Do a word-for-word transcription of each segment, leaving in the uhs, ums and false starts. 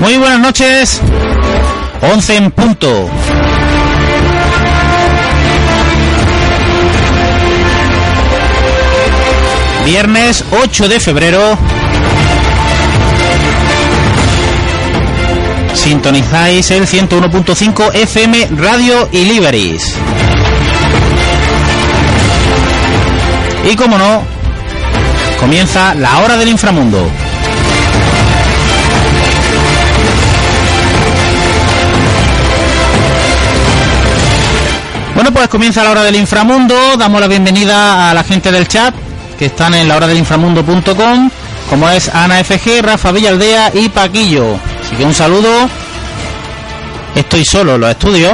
Muy buenas noches, once en punto. Viernes ocho de febrero. Sintonizáis el ciento uno punto cinco F M Radio Iliberis. Y como no, comienza la Hora del Inframundo. Bueno, pues comienza la Hora del Inframundo. Damos la bienvenida a la gente del chat que están en la hora del inframundo punto com, como es Ana F G, Rafa Villaldea y Paquillo. Así que un saludo. Estoy solo en los estudios.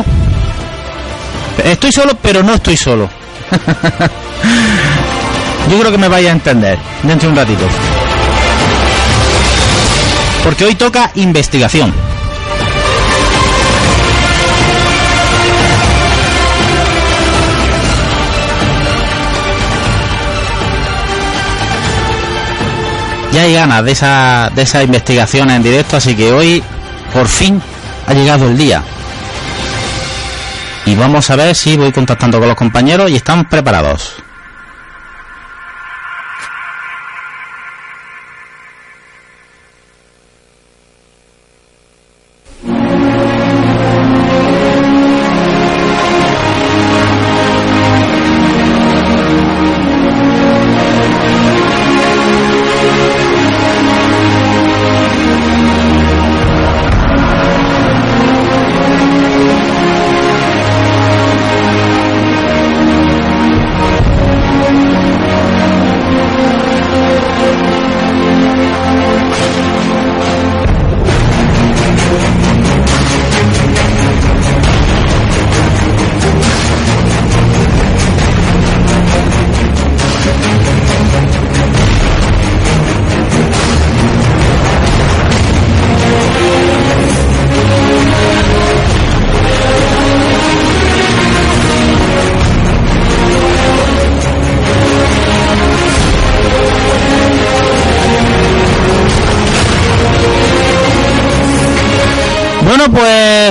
Estoy solo, pero no estoy solo. Yo creo que me vais a entender dentro de un ratito, porque hoy toca investigación. Ya hay ganas de esa, de esa investigación en directo, así que hoy, por fin, ha llegado el día. Y vamos a ver si voy contactando con los compañeros y están preparados.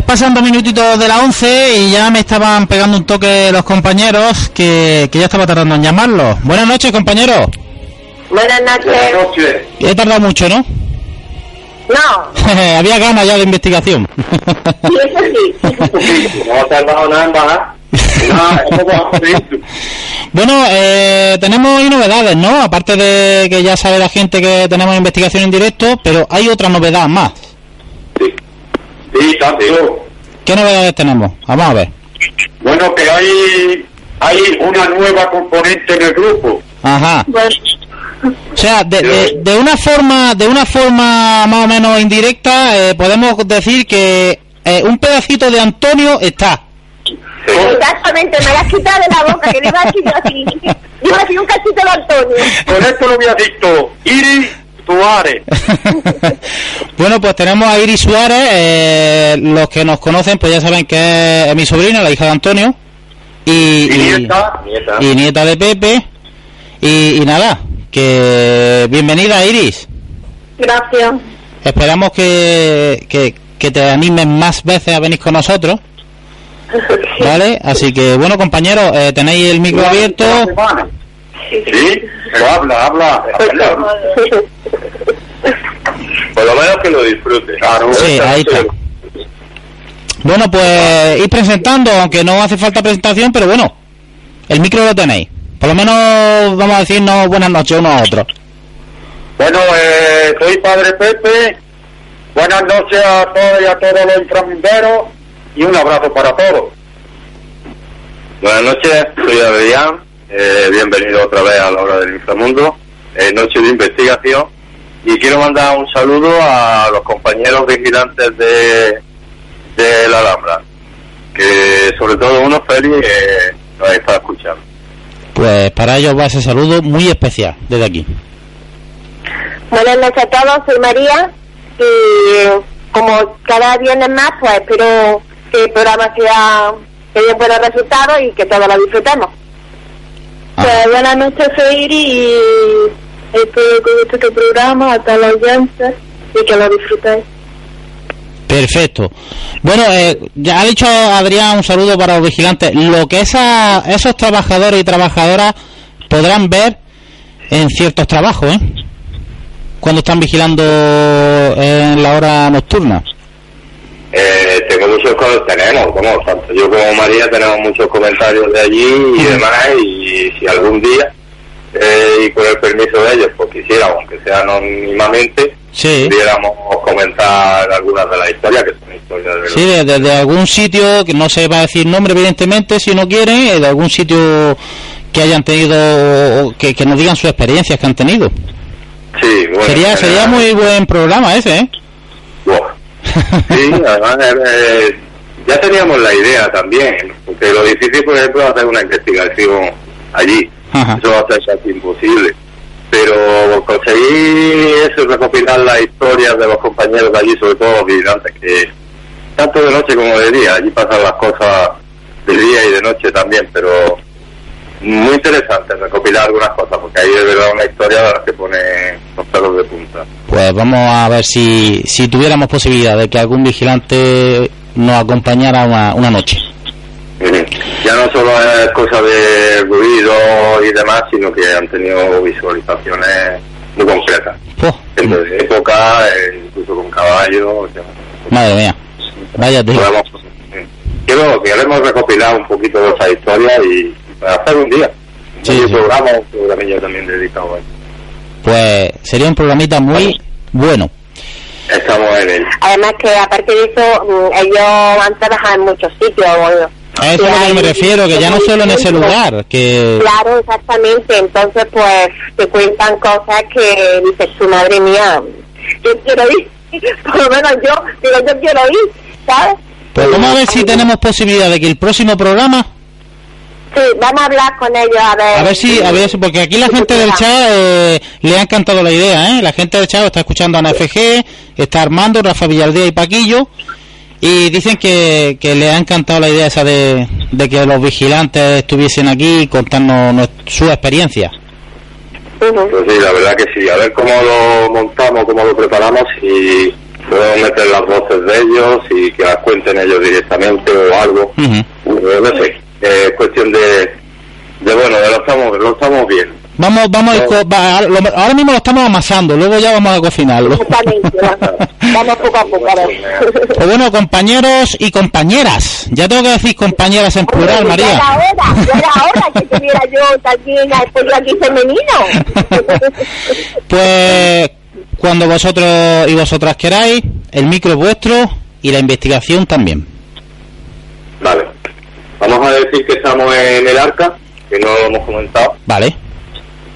Pasan dos minutitos de las once y ya me estaban pegando un toque los compañeros que, que ya estaba tardando en llamarlos. Buenas noches, compañeros. Buenas noches. He tardado mucho, ¿no? No. Había ganas ya de investigación. Bueno, eh, tenemos hoy novedades, ¿no? Aparte de que ya sabe la gente que tenemos investigación en directo, pero hay otra novedad más. Sí, tanto. ¿Qué novedades tenemos? Vamos a ver. Bueno, que hay hay una nueva componente en el grupo. Ajá. O sea, de, de, de una forma de una forma más o menos indirecta, eh, podemos decir que eh, un pedacito de Antonio está. Sí. Exactamente, me la has quitado de la boca, que le iba a decir así. Iba a decir un cachito de Antonio. Con esto lo había visto Iris Suárez. Bueno, pues tenemos a Iris Suárez. Eh, los que nos conocen, pues ya saben que es mi sobrina, la hija de Antonio. Y, y, nieta, y, nieta. y nieta de Pepe. Y, y nada, que bienvenida, Iris. Gracias. Esperamos que, que, que te animes más veces a venir con nosotros. ¿Vale? Así que, bueno, compañeros, eh, tenéis el micro abierto. Sí, pero habla, habla, habla. Por lo menos que lo disfrute. Claro, sí, ahí está. Bueno, pues ir presentando, aunque no hace falta presentación, pero bueno, el micro lo tenéis. Por lo menos vamos a decirnos buenas noches uno a otro. Bueno, eh, soy Padre Pepe. Buenas noches a todos y a todos los inframunderos. Y un abrazo para todos. Buenas noches, soy Adrián. Eh, bienvenido otra vez a la Hora del Inframundo. Eh, noche de investigación. Y quiero mandar un saludo a los compañeros vigilantes de, de la Alhambra. Que sobre todo uno, Feri, eh, nos está escuchando. Pues para ellos va ese saludo muy especial desde aquí. Buenas noches a todos, soy María. Y como cada viernes más, pues espero que el programa sea, que dé buenos resultados y que todos lo disfrutemos. Ah. Pues buenas noches, soy Iris. Y estoy con este programa, a todos los oyentes, y que lo disfrutéis. Perfecto. Bueno, eh, ya ha dicho Adrián un saludo para los vigilantes. Lo que esa, esos trabajadores y trabajadoras podrán ver en ciertos trabajos, ¿eh? Cuando están vigilando en la hora nocturna. Eh, tengo muchos tenemos, como tanto yo como María tenemos muchos comentarios de allí y uh-huh. demás, y si algún día eh, y con el permiso de ellos, pues quisiéramos, aunque sea anónimamente. Sí. Pudiéramos comentar algunas de las historias que son historias de... Sí, desde de algún sitio, que no se va a decir nombre evidentemente si no quieren, de algún sitio que hayan tenido, que, que nos digan sus experiencias que han tenido. Sí, bueno, sería, sería muy buen programa ese, ¿eh? Wow. Sí, además eh, ya teníamos la idea también, porque lo difícil por ejemplo es hacer una investigación allí. Ajá. Eso va a ser casi imposible. Pero conseguí eso, recopilar las historias de los compañeros de allí, sobre todo los vigilantes, que tanto de noche como de día, allí pasan las cosas de día y de noche también, pero muy interesante recopilar algunas cosas, porque ahí es verdad una historia de las que pone los pelos de punta. Pues vamos a ver si, si tuviéramos posibilidad de que algún vigilante nos acompañara una, una noche. Ya no solo es cosa de ruido y demás, sino que han tenido visualizaciones muy concretas. Oh. Desde mm. época, incluso con caballos. O sea, madre mía. Vaya tío. Quiero, queremos recopilar un poquito de esa historia y hacer un día. Sí, sí. Un programa, un programilla también dedicado a eso. Pues sería un programita muy bueno. Estamos en él. Además que aparte de eso, ellos han trabajado en muchos sitios, ¿no? A eso es a lo que me refiero, que ya no solo en ese lugar, que... Claro, exactamente, entonces pues te cuentan cosas que dices, tu madre mía, yo quiero ir, por lo menos yo, pero yo quiero ir, ¿sabes? Pues vamos a ver si tenemos posibilidad de que el próximo programa... Sí, vamos a hablar con ellos, a ver... A ver si, a ver si, porque aquí la gente del chat eh, le ha encantado la idea, ¿eh? La gente del chat está escuchando a Ana F G, está Armando, Rafa Villaldea y Paquillo... Y dicen que, que le ha encantado la idea esa de, de que los vigilantes estuviesen aquí y contarnos su experiencia. Pues sí, la verdad que sí. A ver cómo lo montamos, cómo lo preparamos, si podemos meter las voces de ellos y que las cuenten ellos directamente o algo. Uh-huh. Bueno, no sé, es cuestión de, de bueno, de lo estamos, lo estamos viendo. Vamos, vamos, a co- va, lo, ahora mismo lo estamos amasando, luego ya vamos a cocinarlo. Vamos poco a poco. Pues bueno, compañeros y compañeras, ya tengo que decir compañeras en plural, María. Ya era hora, ya era hora que tuviera yo también al pueblo aquí femenino. Pues cuando vosotros y vosotras queráis, el micro es vuestro y la investigación también. Vale, vamos a decir que estamos en el Arca, que no lo hemos comentado. Vale.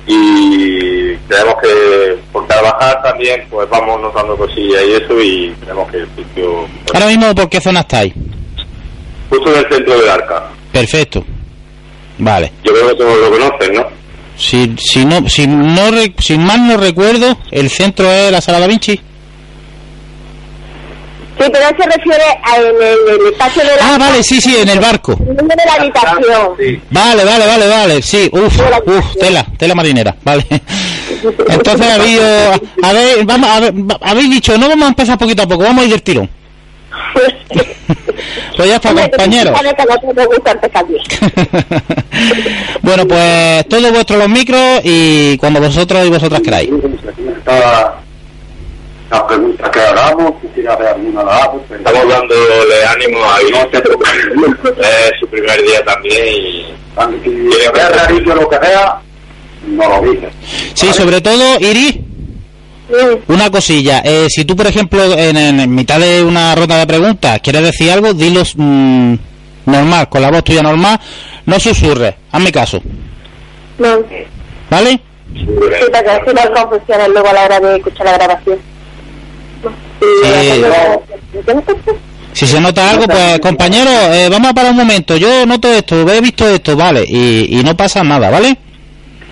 Y tenemos que, por trabajar también, pues vamos notando cosillas y eso, y tenemos que el sitio... Ahora mismo, ¿por qué zona estáis? Justo en el centro del Arca. Perfecto. Vale. Yo creo que todos lo conocen, ¿no? Si, si, no, si, no, si mal no recuerdo, el centro es la Sala Da Vinci. Sí, pero se refiere a en el, el espacio de la... Ah, vale, sí, sí, en el barco. El número de la habitación. Sí. Vale, vale, vale, vale, sí, uff, uff, tela, tela marinera, vale. Entonces habéis, a ver, vamos, a ver, habéis dicho, no vamos a empezar poquito a poco, vamos a ir del tirón. Pues ya está, compañeros. Bueno, pues todos vuestros los micros y cuando vosotros y vosotras queráis. las preguntas que hagamos, si quiere hacer alguna la hago. Pero... Estamos dándole ánimo a Iris, es su primer día también y... Si sea rarillo lo que sea, no lo dices. Sí, sobre todo, Iris, una cosilla. Eh, si tú, por ejemplo, en, en mitad de una ronda de preguntas quieres decir algo, dilos mmm, normal, con la voz tuya normal, no susurres, hazme caso. No. ¿Vale? Sí, para que así las confusiones luego a la hora de escuchar la grabación. Si se nota algo, pues compañero, eh, vamos a parar un momento, yo noto esto, he visto esto, vale, y, y no pasa nada, ¿vale?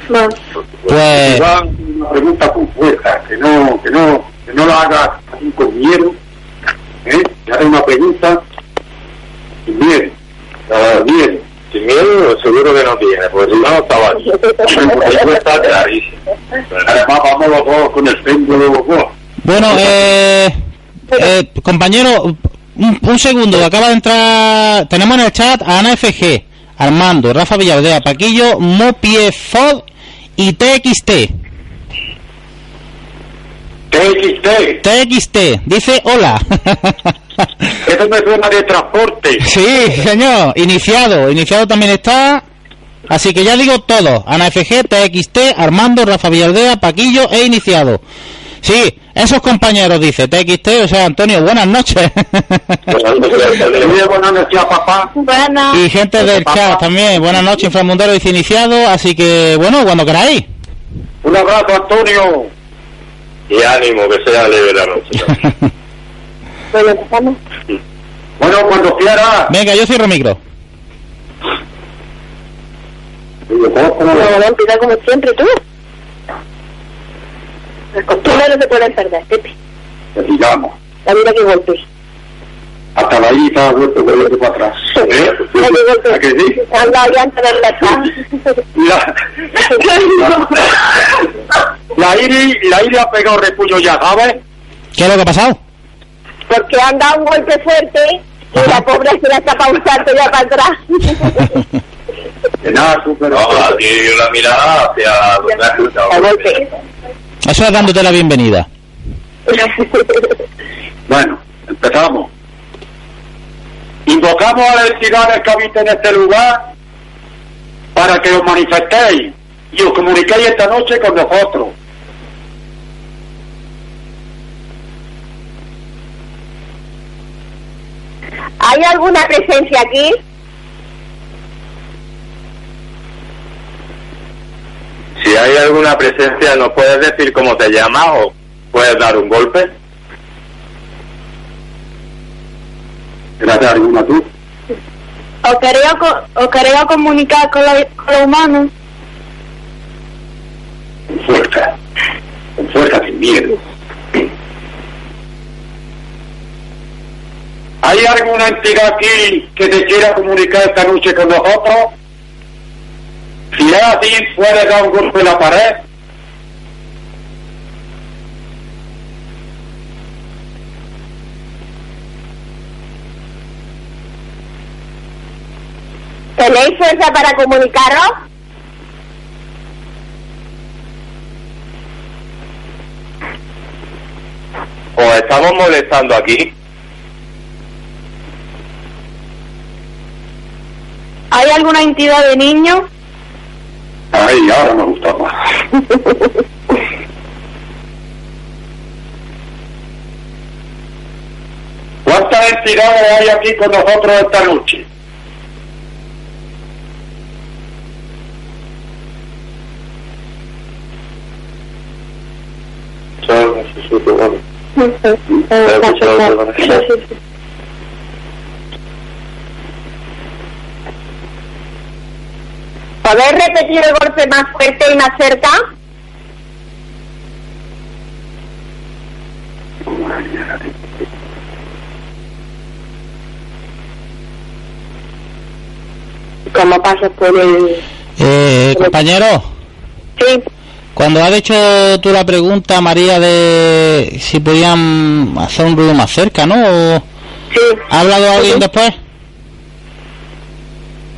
No. Pues... Una pregunta con fuerza, que no, que no, que no la hagas con miedo, ¿eh? Que hagas una pregunta sin miedo, sin miedo. Sin miedo seguro que no tiene, porque si no estaba aquí. Está clarísimo. Además vamos los dos con el péndulo los dos. Bueno, eh, eh compañero... Un, un segundo, acaba de entrar. Tenemos en el chat a Ana F G, Armando, Rafa Villaldea, Paquillo, Mopie Fod y T X T. T X T. T X T, dice hola. Eso me suena de transporte. Sí, señor. Iniciado, iniciado también está. Así que ya digo todo: Ana F G, T X T, Armando, Rafa Villaldea, Paquillo e Iniciado. Sí, esos compañeros, dice T X T, o sea, Antonio, buenas noches. Buenas noches a papá. Buenas. Y gente del chat también, buenas noches, Inframundero, dice Iniciado, así que, bueno, cuando queráis. Un abrazo, Antonio. Y ánimo, que sea leve la noche. Bueno, cuando quieras. Venga, yo cierro micro. Bueno, empieza como siempre, tú. Las costumbres no se pueden perder, Pepe. Digamos. La vida que golpes. Hasta la hija, golpe, golpe para atrás. ¿Eh? ¿A que sí? Anda, ya anda en la casa. La... la Iri, la Iri ha pegado repullo ya, ¿sabes? ¿Qué es lo que ha pasado? Porque han dado un golpe fuerte y la pobre se la está pausando ya para atrás. Que nada, súper. No, la Iri una mirada hacia donde la escuchado. A golpe. Eso es dándote la bienvenida. Bueno, empezamos. Invocamos a las entidades que habitan en este lugar para que os manifestéis y os comuniquéis esta noche con nosotros. ¿Hay alguna presencia aquí? Si hay alguna presencia, ¿nos puedes decir cómo te llamas o puedes dar un golpe? ¿Quieres dar alguna tú? Os quería, co- os quería comunicar con, la, con los humanos. Con fuerza. Con fuerza, sin miedo. ¿Hay alguna entidad aquí que te quiera comunicar esta noche con nosotros? Si es así, puede dar un golpe en la pared. ¿Tenéis fuerza para comunicaros? ¿Os estamos molestando aquí? ¿Hay alguna entidad de niños? Ay, ahora me gusta más. ¿Cuántas entidades hay aquí con nosotros esta noche? ¿Podéis repetir el golpe más fuerte y más cerca? ¿Cómo pasas por el...? Eh, compañero. Sí. Cuando has hecho tú la pregunta, María, de si podían hacer un ruido más cerca, ¿no? ¿O sí. ¿Ha hablado alguien sí. después?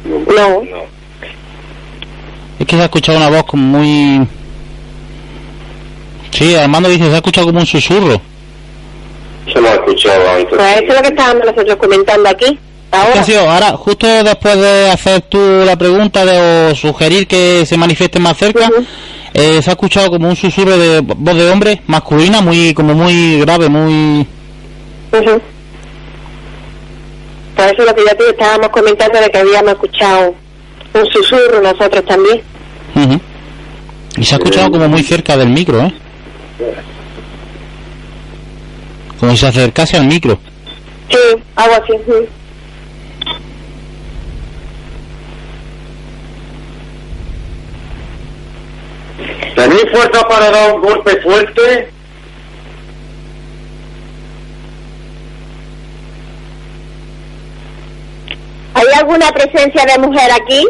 No. No. Es que se ha escuchado una voz como muy... Sí, Armando dice, se ha escuchado como un susurro. Pues eso es lo que estábamos nosotros comentando aquí. Ahora. Ahora, justo después de hacer tú la pregunta de, o sugerir que se manifieste más cerca, uh-huh. eh, se ha escuchado como un susurro de voz de hombre masculina, muy como muy grave, muy... Uh-huh. Por eso lo que ya te estábamos comentando de que habíamos escuchado un susurro nosotros también. Uh-huh. Y se ha escuchado como muy cerca del micro, ¿eh? Como si se acercase al micro. Sí, algo así. Uh-huh. ¿Tenéis fuerza para dar un golpe fuerte? ¿Hay alguna presencia de mujer aquí?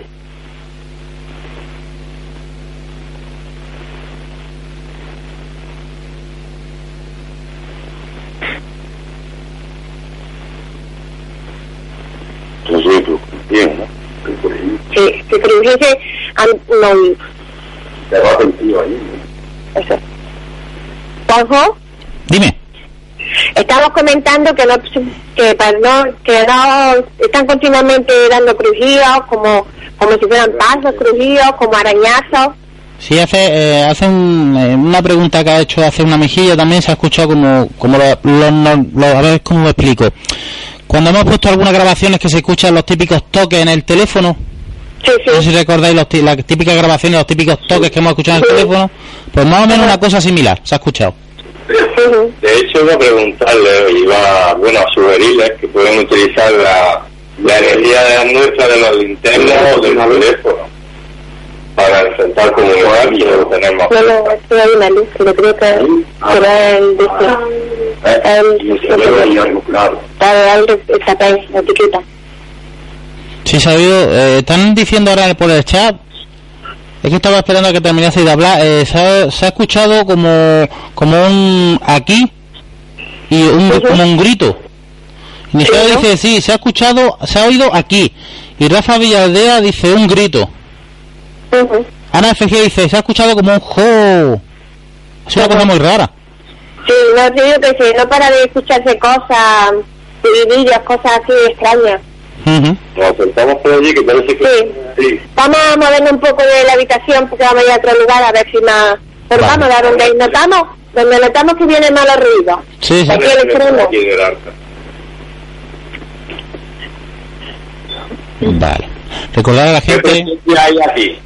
Bien, ¿no? Sí, si produjese... No... Te va sentido ahí, ¿no? Eso. Juanjo. Dime. Estamos comentando que no, que perdón, que no están continuamente dando crujidos, como, como si fueran pasos, crujidos, como arañazos. Sí, hace, eh, hace un, eh, una pregunta que ha hecho hace una mejilla también, se ha escuchado como, como los, lo, lo, lo, a ver cómo lo explico. Cuando hemos puesto algunas grabaciones que se escuchan los típicos toques en el teléfono. Sí, sí. No sé si recordáis los t- las típicas grabaciones, los típicos toques que hemos escuchado en el teléfono, pues más o menos una cosa similar se ha escuchado. De hecho iba a preguntarle, iba bueno, a sugerirles que pueden utilizar la, la energía de las nuestras, de las linternas o del teléfono para enfrentar como igual y luego tener más fuerza. Bueno, esto hay una luz, pero creo que será el disco. El... el... está ahí, la etiqueta. Sí, sabido, eh, están diciendo ahora por el chat, es que estaba esperando a que terminase de hablar, eh, se, ha, se ha escuchado como como un aquí y un, ¿sí? como un grito. Iniciado dice, sí, se ha escuchado, se ha oído aquí. Y Rafa Villaldea dice, un grito. ¿Sí? Ana F G dice, se ha escuchado como un jo. Es una ¿sí? cosa muy rara. Sí, no, te digo que sí, no para de escucharse cosas, vidillas, cosas así extrañas. Uh-huh. Nos sentamos por allí que parece que... Sí. Sí. Vamos a movernos un poco de la habitación porque vamos a ir a otro lugar a ver si más... Pero vale. Vamos a ver donde notamos, donde notamos que viene malo ruido. Sí, sí. Aquí el extremo. Aquí en el Arca. Vale. Recordar a la gente... ¿Qué presencia hay aquí?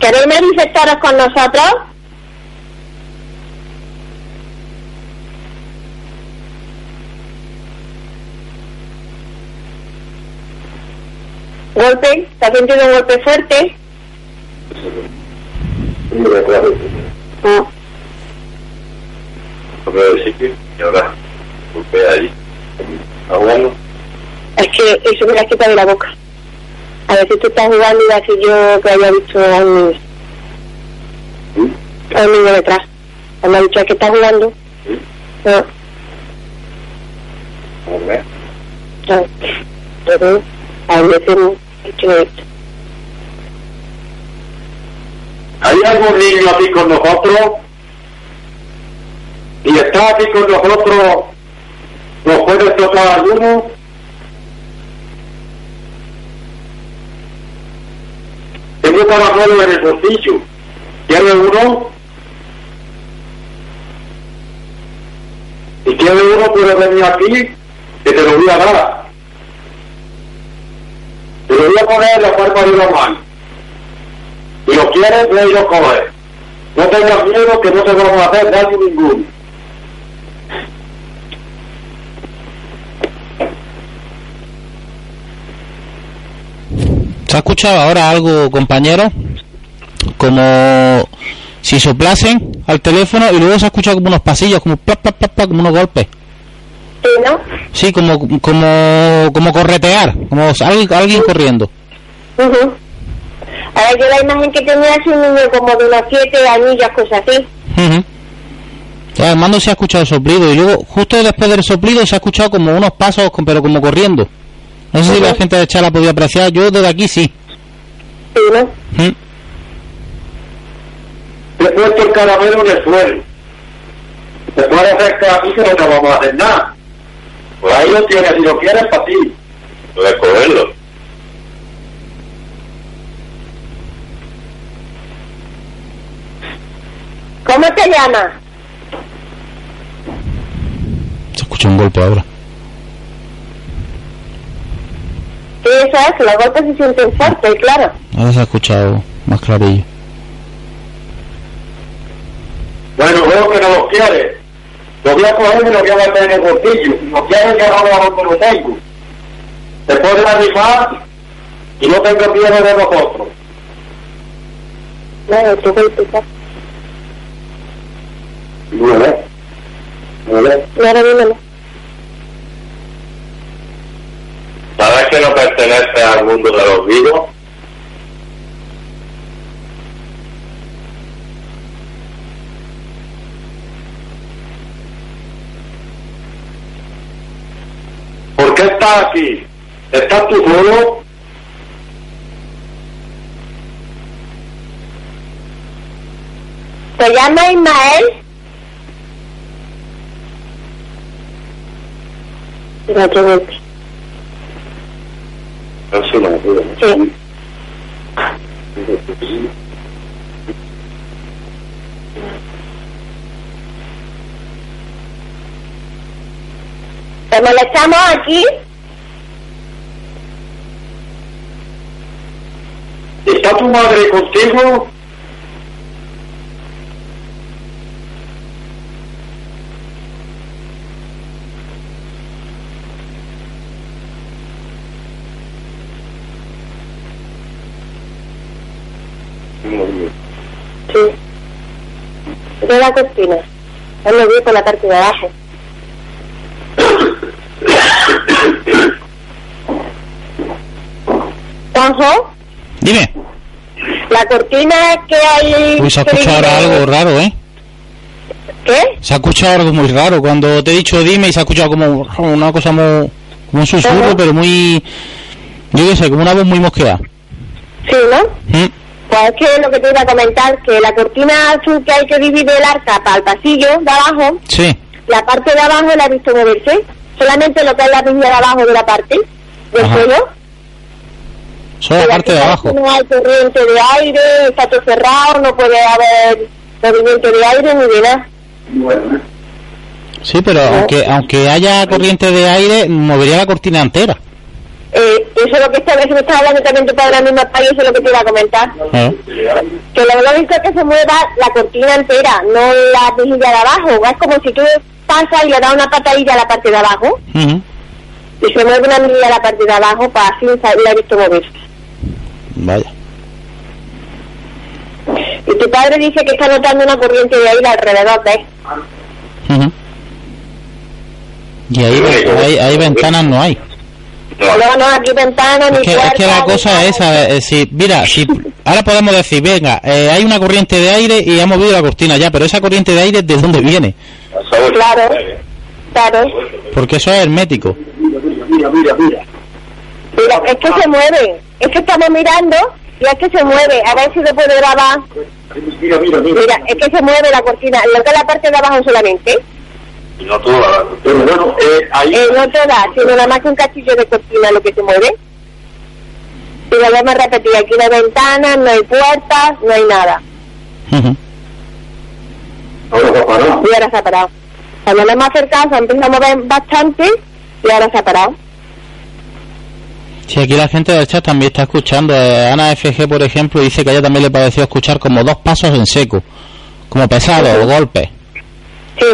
¿Queréis manifestaros con nosotros? Golpe, está sintiendo un golpe fuerte. No. Es que eso me la quita de la boca. A ver si tú estás jugando y así yo que había visto a un niño. A un niño detrás. Me ha dicho que está jugando. No. No. No. A veces ¿hay algún niño aquí con nosotros? ¿Y está aquí con nosotros? ¿Nos puede tocar alguno? Tengo para hacerlo en el bolsillo. ¿Tiene uno? ¿Y tiene uno puede venir aquí? Que te lo voy a dar. Te lo voy a poner en la forma de una mano. Si lo quieres, ve y lo coges. No tengas miedo que no te vamos a hacer daño ninguno. ¿Se ha escuchado ahora algo, compañero? Como si soplasen al teléfono y luego se ha escuchado como unos pasillos, como plap, plap, plap, plap, como unos golpes. Sí, ¿no? Sí, como como como corretear, como alguien, alguien corriendo. Uh-huh. A ver, yo la imagen que tenía es un niño como de unos siete anillos, cosas así. Uh-huh. Armando se ha escuchado soplido y luego justo después del soplido se ha escuchado como unos pasos, pero como corriendo. No sé uh-huh. si la gente de chat la podía apreciar, yo desde aquí sí. Sí, ¿no? Uh-huh. he puesto el caramelo en el suelo. Después de hacer caramelo no te vamos a hacer nada. Pues ahí lo tienes, si lo quieres para ti. Voy a cogerlo. ¿Cómo te llamas? Se escucha un golpe ahora. Sí, sabes que los golpes se sienten fuertes, claro. Ahora se ha escuchado más clarillo. Bueno, veo que no los quieres. Lo voy a coger y lo voy a meter en el bolsillo. Si no quieres, ya no lo hago, lo tengo. Te puedes arribar y no tengo miedo de nosotros. Bueno, tú puedes picar. Dímelo. Dímelo. Claro, dímelo. ¿Sabes que no pertenece al mundo de los vivos? ¿Por qué estás aquí? ¿Estás tú solo? ¿Te llama Ismael? Gracias. Sí. ¿Te molestamos aquí? ¿Está tu madre contigo? De la cortina, él lo vio por la parte de abajo. Juanjo, dime. La cortina que hay. Uy, se ha escuchado ahora algo raro, ¿eh? ¿Qué? Se ha escuchado algo muy raro. Cuando te he dicho dime y se ha escuchado como una cosa muy, como un susurro, ¿cómo? Pero muy, yo qué sé, como una voz muy mosqueada. Sí, ¿no? ¿Mm? Pues es que lo que te iba a comentar, que la cortina azul que hay que divide el arca para el pasillo de abajo, sí, la parte de abajo la he visto moverse, solamente lo que es la piña de abajo de la parte del suelo. Solo la parte de abajo. No hay corriente de aire, está todo cerrado, no puede haber movimiento de aire ni de nada. Bueno. Sí, pero no, aunque aunque haya corriente de aire, movería la cortina entera. Eh, eso es lo que está, eso me estaba hablando también tu padre, la misma país, eso es lo que te iba a comentar. ¿Eh? Que lo único es que se mueva la cortina entera, no la vejilla de abajo. Es como si tú pasas y le das una patadilla a la parte de abajo, uh-huh, y se mueve una milla a la parte de abajo, para así la he visto moverse. Vaya. Y tu padre dice que está notando una corriente de aire alrededor, ¿ves? Uh-huh. Y ahí, ahí, ahí ventanas no hay. No, no, aquí ventana, es, ni que, puerta, es que la cosa es esa, eh, si, mira, si ahora podemos decir, venga, eh, hay una corriente de aire y ha movido la cortina ya, pero esa corriente de aire, ¿de dónde viene? Claro, claro. Porque eso es hermético. Mira, mira, mira. Mira, es que se mueve, es que estamos mirando y es que se mueve, a ver si se puede grabar. Mira, mira, mira. Mira, es que se mueve la cortina, lo que es la parte de abajo solamente. No toda, pero bueno, eh, ahí... Eh, no toda, sino nada más que un cachillo de cortina lo que se mueve. Y lo vamos a repetir, aquí no hay ventanas, no hay puertas, no hay nada. Uh-huh. Ahora se ha parado. Y ahora se ha parado. Cuando nos hemos acercado se ha empezado a mover bastante y ahora se ha parado. Sí, aquí la gente del chat también está escuchando. Eh, Ana F G, por ejemplo, dice que a ella también le pareció escuchar como dos pasos en seco, como pesados, uh-huh, o golpes. Sí.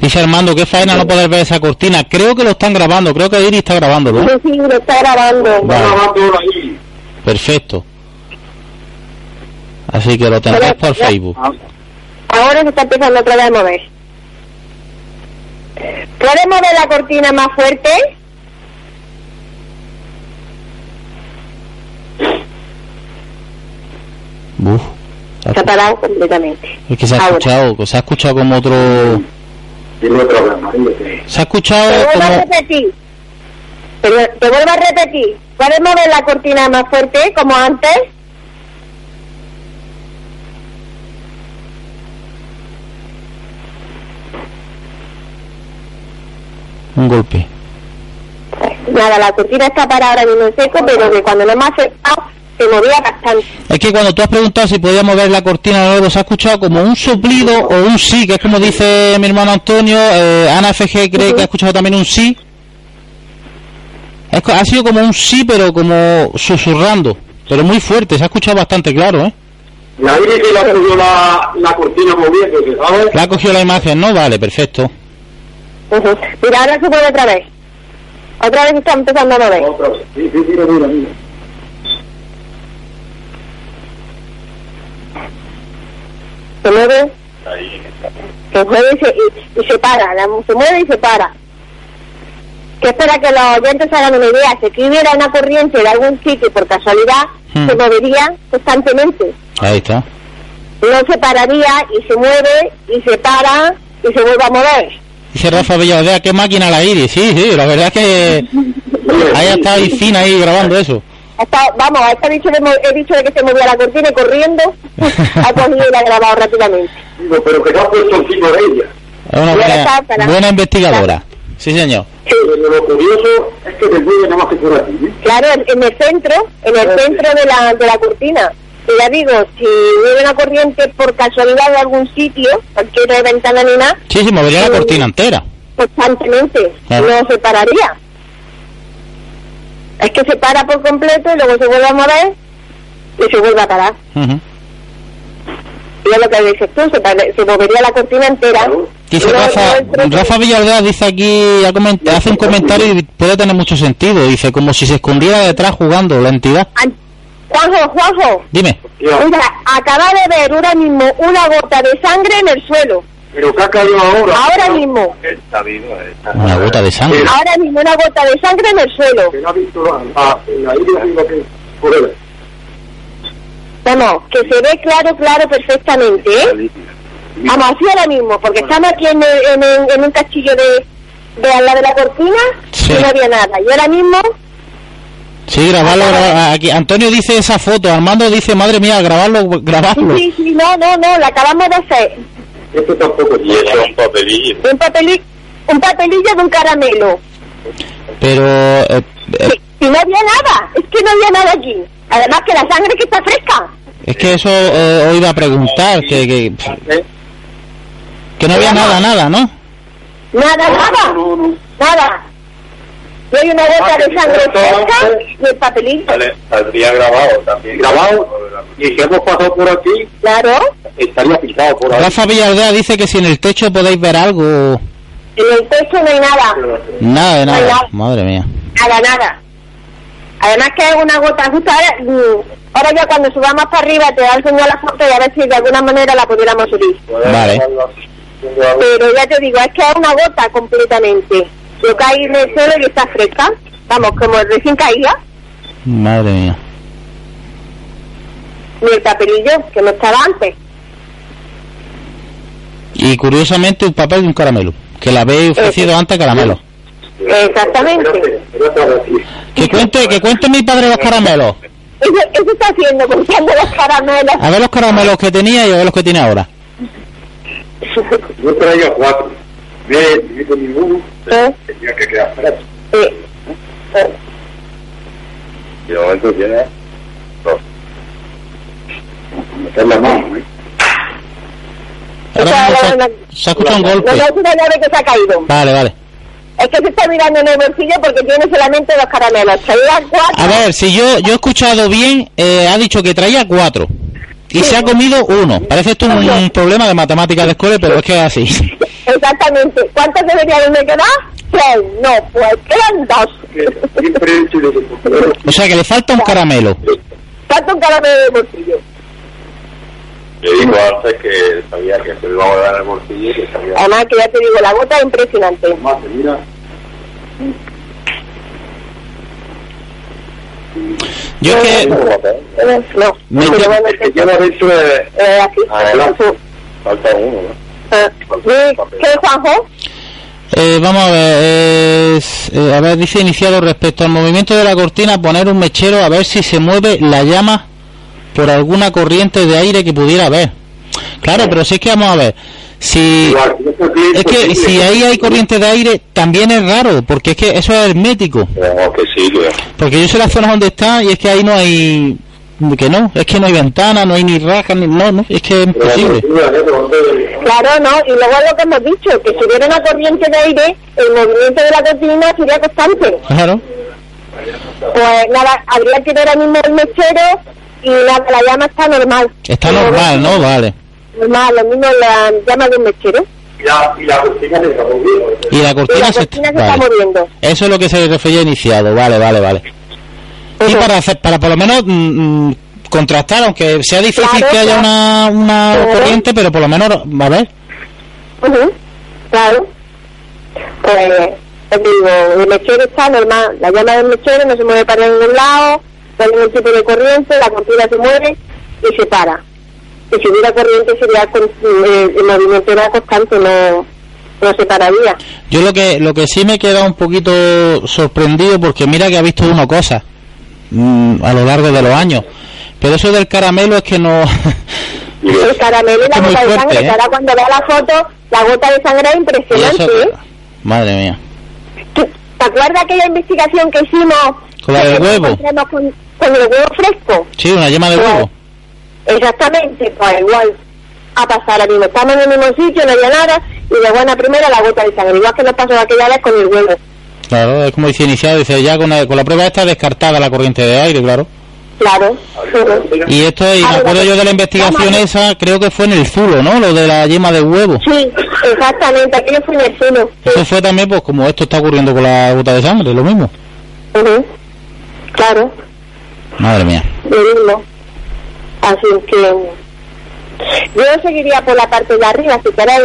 Dice Armando, qué faena no poder ver esa cortina. Creo que lo están grabando, creo que Iris está grabándolo, ¿no? Sí, sí, lo está grabando. Vale. Perfecto. Así que lo tendrás por Facebook. Ahora se está empezando otra vez a mover. ¿Puedes mover la cortina más fuerte? Uf, se ha se parado completamente. Es que se ha ahora. escuchado, se ha escuchado como otro... Se ha escuchado. Te vuelvo como... a repetir. Te, te vuelvo a repetir. ¿Puedes mover la cortina más fuerte como antes? un golpe. Nada, la cortina está para ahora mismo en seco, pero que cuando no me ha afectado se movía bastante. Es que cuando tú has preguntado si podía mover la cortina de oro, se ha escuchado como un soplido o un sí, que es como dice mi hermano Antonio. eh, Ana F G cree uh-huh. que ha escuchado también un sí. Es, ha sido como un sí, pero como susurrando, pero muy fuerte, se ha escuchado bastante claro, ¿eh? La Iris que la cogió la, la cortina moviéndose, ¿sabes? La ha cogido la imagen, ¿no? Vale, perfecto. Uh-huh. Mira, ahora se puede otra vez. Otra vez está empezando a mover. Otra vez, sí, sí, sí, mira, mira, mira. Se mueve. Ahí. Se mueve y se, y, y se para, la, se mueve y se para. Que espera que los oyentes hagan una idea. Si aquí hubiera una corriente de algún sitio, por casualidad, hmm. se movería constantemente. Ahí está. No se pararía y se mueve y se para y se vuelve a mover. Dice Rafa Villaldea, qué máquina la Iris. Sí, sí, la verdad es que ahí está Cristina ahí grabando eso. Hasta, vamos, hasta he dicho, de, he dicho de que se movía la cortina y corriendo ha cogido y la ha grabado rápidamente. Digo, pero que no ha puesto encima de ella. Es una buena, buena, buena investigadora. Sí, señor. Sí. Pero lo curioso es que te mueve nada más que por aquí, ¿eh? Claro, en el centro, en el sí. centro de la, de la cortina. Y ya digo, si hubiera una corriente por casualidad de algún sitio, cualquier ventana ni nada... Sí, sí, movería la cortina entera. Constantemente, claro. No se pararía. Es que se para por completo y luego se vuelve a mover y se vuelve a parar. Uh-huh. Y es lo que dices tú, se, para, se movería la cortina entera... Claro. Dice Rafa, Rafa Villaldea dice aquí, ha coment- hace un comentario y puede tener mucho sentido. Dice, como si se escondiera detrás jugando la entidad. Juanjo, Juanjo. Dime. Mira, acaba de ver ahora mismo una gota de sangre en el suelo. Pero que ha caído ahora. Ahora mismo. Está vivo, está vivo. Una gota de sangre. Ahora mismo una gota de sangre en el suelo. Que no ha visto nada. La Iris dijo que por él. No, no, que se ve claro, claro, perfectamente, ¿eh? Vamos, así ahora mismo, porque estamos aquí en, el, en, el, en un castillo de, de al lado de la cortina, sí. Y no había nada. Y ahora mismo... Sí, grabarlo, grabarlo, aquí. Antonio dice esa foto, Armando dice, madre mía, grabarlo, grabarlo. Sí, sí, no, no, no, la acabamos de hacer. Esto tampoco es un papelillo. Un papelillo, un papelillo de un caramelo. Pero... Eh, eh. Y, y no había nada, es que no había nada aquí. Además que la sangre que está fresca. Es que eso eh, hoy iba a preguntar, que... que pff. Que no había nada, nada, ¿no? Nada, nada, no, no. Nada. Y hay una gota ah, de sangre fresca y el papelito. Vale, estaría grabado también. Grabado. Y si hemos pasado por aquí, claro, estaría pintado por ahí. Rafa Villaldea dice que si en el techo podéis ver algo. En el techo no hay nada. Nada de nada. No nada. Madre mía. Nada, nada. Además que es una gota justa. Ahora, ahora ya cuando subamos para arriba te da el señor la foto y a ver si de alguna manera la pudiéramos subir. Vale. Pero ya te digo, es que es una gota completamente. Yo caí en el suelo y está fresca. Vamos, como recién caída. Madre mía. Ni el papelillo, que no estaba antes. Y curiosamente un papel de un caramelo, que la habéis ofrecido antes a caramelo. Exactamente. Que cuente, que cuente mi padre los caramelos. Eso, eso está haciendo, contando los caramelos. A ver los caramelos que tenía y a ver los que tiene ahora. Yo traía cuatro. No he visto ninguno. ¿Eh? Tenía que quedar preso. ¿Eh? ¿Eh? Y de momento tiene dos. Está en la mano, ¿eh? Ahora mismo se ha, se ha escuchado un golpe. No, no es una llave que se ha caído. Vale, vale. Es que se está mirando en el bolsillo porque tiene solamente dos caramelos. Traía cuatro. A ver, si yo, yo he escuchado bien, eh, ha dicho que traía cuatro. Y sí. Se ha comido uno. Parece esto un, un problema de matemáticas de escuela, pero es que es así. Exactamente. ¿Cuántos deberían me quedar? Tres. No, pues quedan dos. O sea que le falta un caramelo. Falta un caramelo de bolsillo. Le digo antes que sabía que se lo iba a dar al bolsillo y que sabía... Además que ya te digo, la gota es impresionante. Mate, mira. Yo no, que... No, no, no, no, el que lleva dentro de... Aquí, falta uno, ¿no? ¿Qué, Juanjo? Eh, vamos a ver, eh, eh, a ver, dice Iniciado, respecto al movimiento de la cortina, poner un mechero a ver si se mueve la llama por alguna corriente de aire que pudiera haber. Claro, pero si es que vamos a ver, Si, es que si ahí hay corriente de aire también es raro, porque es que eso es hermético. Porque yo sé las zonas donde está y es que ahí no hay, que no, es que no hay ventana, no hay ni raja, ni, no, no, es que es imposible. Claro, no, y luego es lo que hemos dicho, que si hubiera una corriente de aire, el movimiento de la cortina sería constante. Claro. Pues nada, habría que ver ahora mismo el mechero y la, la llama está normal. Está normal, ¿no? Vale. Normal, lo mismo la llama de un mechero. Y la, y la cortina se está moviendo. Y la cortina, y la cortina se, cortina se vale. está moviendo. Eso es lo que se refería iniciado, vale, vale, vale. Y para hacer, para por lo menos mmm, contrastar, aunque sea difícil claro, que haya claro. una, una corriente, pero por lo menos, a ver. Uh-huh, claro. Pues, os digo, el mechero está normal, la llama del mechero no se mueve para ningún lado, no hay ningún tipo de corriente, la cortina se mueve y se para. Y si hubiera corriente sería con, eh, el movimiento era constante, no, no se pararía. Yo lo que, lo que sí me he quedado un poquito sorprendido, porque mira que ha visto uno cosas a lo largo de los años, pero eso del caramelo es que no. El caramelo y la gota de sangre, ¿eh? Ahora cuando vea la foto, la gota de sangre es impresionante, eso... ¿eh? Madre mía. ¿Te acuerdas aquella investigación que hicimos con la del huevo? Con, con el huevo fresco. Sí, una yema de pues, huevo. Exactamente, pues igual a pasar ahora mismo, estamos en el mismo sitio, no había nada, y de buena primera la gota de sangre, igual que nos pasó aquella vez con el huevo. Claro, es como dice iniciado, dice ya con la, con la prueba esta descartada la corriente de aire, claro. Claro. Y esto, y me acuerdo yo de la investigación esa, creo que fue en el Zulo, ¿no? Lo de la yema de huevo. Sí, exactamente, aquello fue en el Zulo. Sí. Eso fue también, pues como esto está ocurriendo con la gota de sangre, lo mismo. Uh-huh. Claro. Madre mía. Lo mismo. Así que yo seguiría por la parte de arriba, si queréis.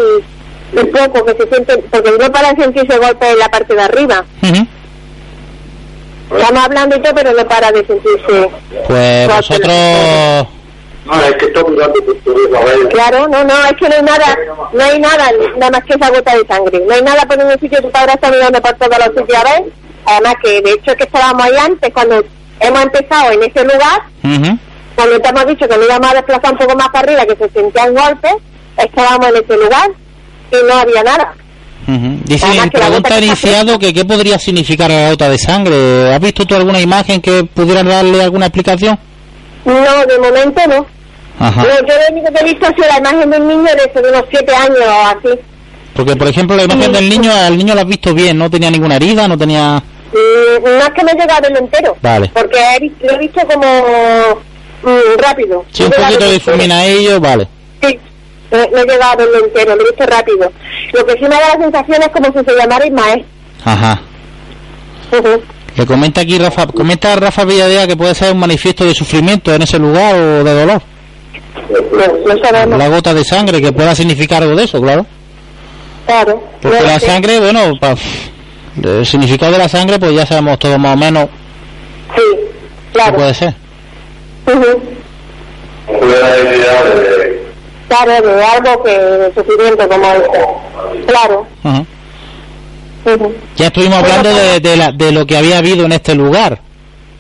Un poco, que se siente, porque no para sentirse golpe en la parte de arriba. Uh-huh. Estamos hablando y todo, pero no para de sentirse. Pues vosotros. No, es que estoy mirando a ver. Claro, no, no, es que no hay nada, no hay nada, nada más que esa gota de sangre. No hay nada por ningún sitio, tu padre está mirando por todos los sitios a ver. Además, que de hecho, es que estábamos ahí antes, cuando hemos empezado en ese lugar, uh-huh. cuando te hemos dicho que nos íbamos a desplazar un poco más para arriba, que se sentían golpes, estábamos en ese lugar. Y no había nada. Uh-huh. Dice, pregunta iniciado que qué podría significar la gota de sangre. ¿Has visto tú alguna imagen que pudiera darle alguna explicación? No, de momento no. Ajá. Lo que he, que he visto es la imagen del niño de unos siete años o así. Porque, por ejemplo, la imagen del niño, al niño la has visto bien, no tenía ninguna herida, no tenía... Mm, no es que me he llegado el entero. Vale. Porque he, lo he visto como mm, rápido. Sí, un poquito difumina a ellos, vale. Sí. No he llegado lo entero, lo he visto rápido. Lo que sí me da la sensación es como si se llamara Ismael. Ajá. Uh-huh. Le comenta aquí Rafa, comenta Rafa Villaldea que puede ser un manifiesto de sufrimiento en ese lugar o de dolor. No, no sabemos. La gota de sangre, que pueda significar algo de eso, claro. Claro. Porque no la sé. Sangre, bueno, pa, el significado de la sangre, pues ya sabemos todos más o menos. Sí, claro. ¿Qué puede ser? Uh-huh. Claro, de algo que de sufrimiento como este. Claro. Uh-huh. Uh-huh. Ya estuvimos hablando de, de, la, de lo que había habido en este lugar,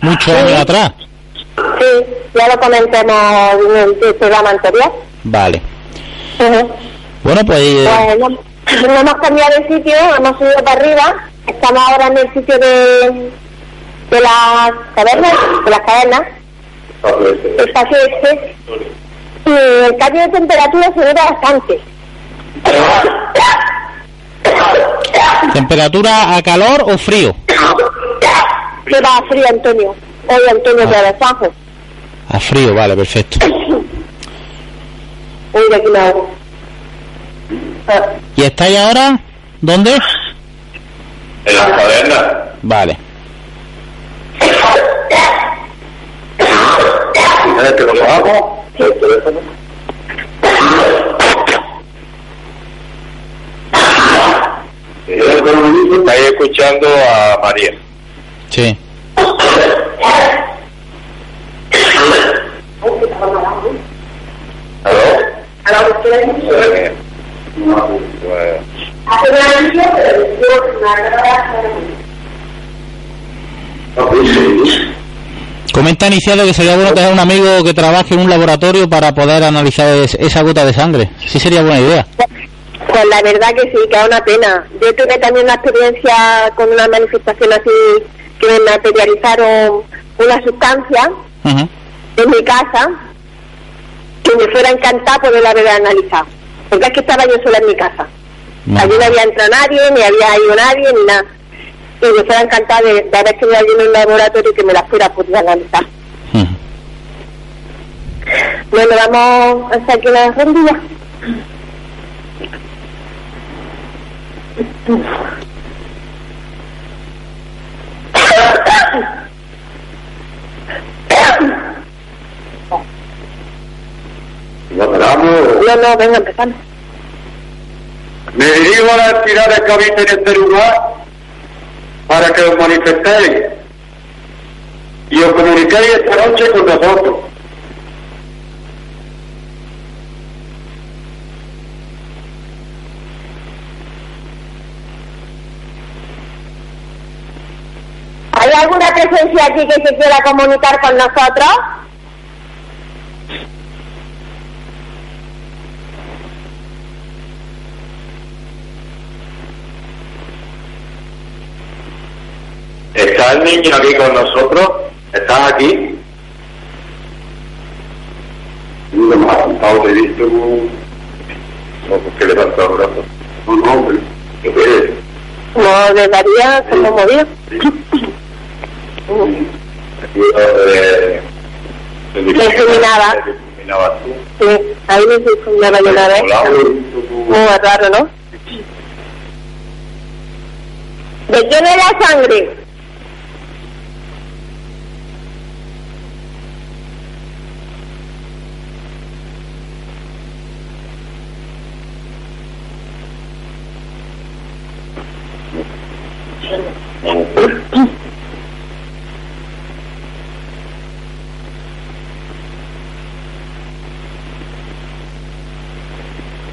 muchos sí. años atrás. Sí, ya lo comentamos en el programa anterior. Vale. Uh-huh. Bueno, pues... Eh... pues no, no hemos cambiado de sitio, hemos subido para arriba, estamos ahora en el sitio de, de las cavernas, de las cavernas. Espacio este. Y el cambio de temperatura se dura bastante. ¿Temperatura a calor o frío? Se va a frío, Antonio. Hoy Antonio se va a bajo. A frío, vale, perfecto. Hoy de aquí me hago. ¿Y estáis ahora? ¿Dónde? En las cavernas. Vale. ¿Sabes que lo hago? Sí. Está ahí escuchando a María. Sí. ¿Aló? ¿Aló? ¿Aló? Comenta iniciado que sería bueno tener un amigo que trabaje en un laboratorio para poder analizar esa gota de sangre. Sí, sería buena idea. Pues la verdad que sí, que es una pena. Yo tuve también una experiencia con una manifestación así, que me materializaron una sustancia uh-huh. en mi casa, que me fuera encantada poderla haber analizado, porque es que estaba yo sola en mi casa. No. Allí no había entrado nadie, ni había ido nadie, ni nada. Y me fuera encantada de, de haber tenido allí en un laboratorio y que me la fuera a poder analizar. Uh-huh. Bueno, vamos a hacer aquí una rondilla. ¿Lo paramos? No, no, venga, empezamos. Me dirijo a las entidades que habitan en este lugar para que os manifestéis y os comuniquéis esta noche con nosotros. ¿Hay alguna presencia aquí que se quiera comunicar con nosotros? ¿Está el niño aquí con nosotros? ¿Estás aquí? No me ha levantado, te he visto. No, porque levantado el brazo. No, no, hombre. ¿Qué quieres? No, de María se me movió. Me iluminaba. Sí, ahí me iluminaba yo una vez. Muy raro, ¿no? ¿De quién es la sangre?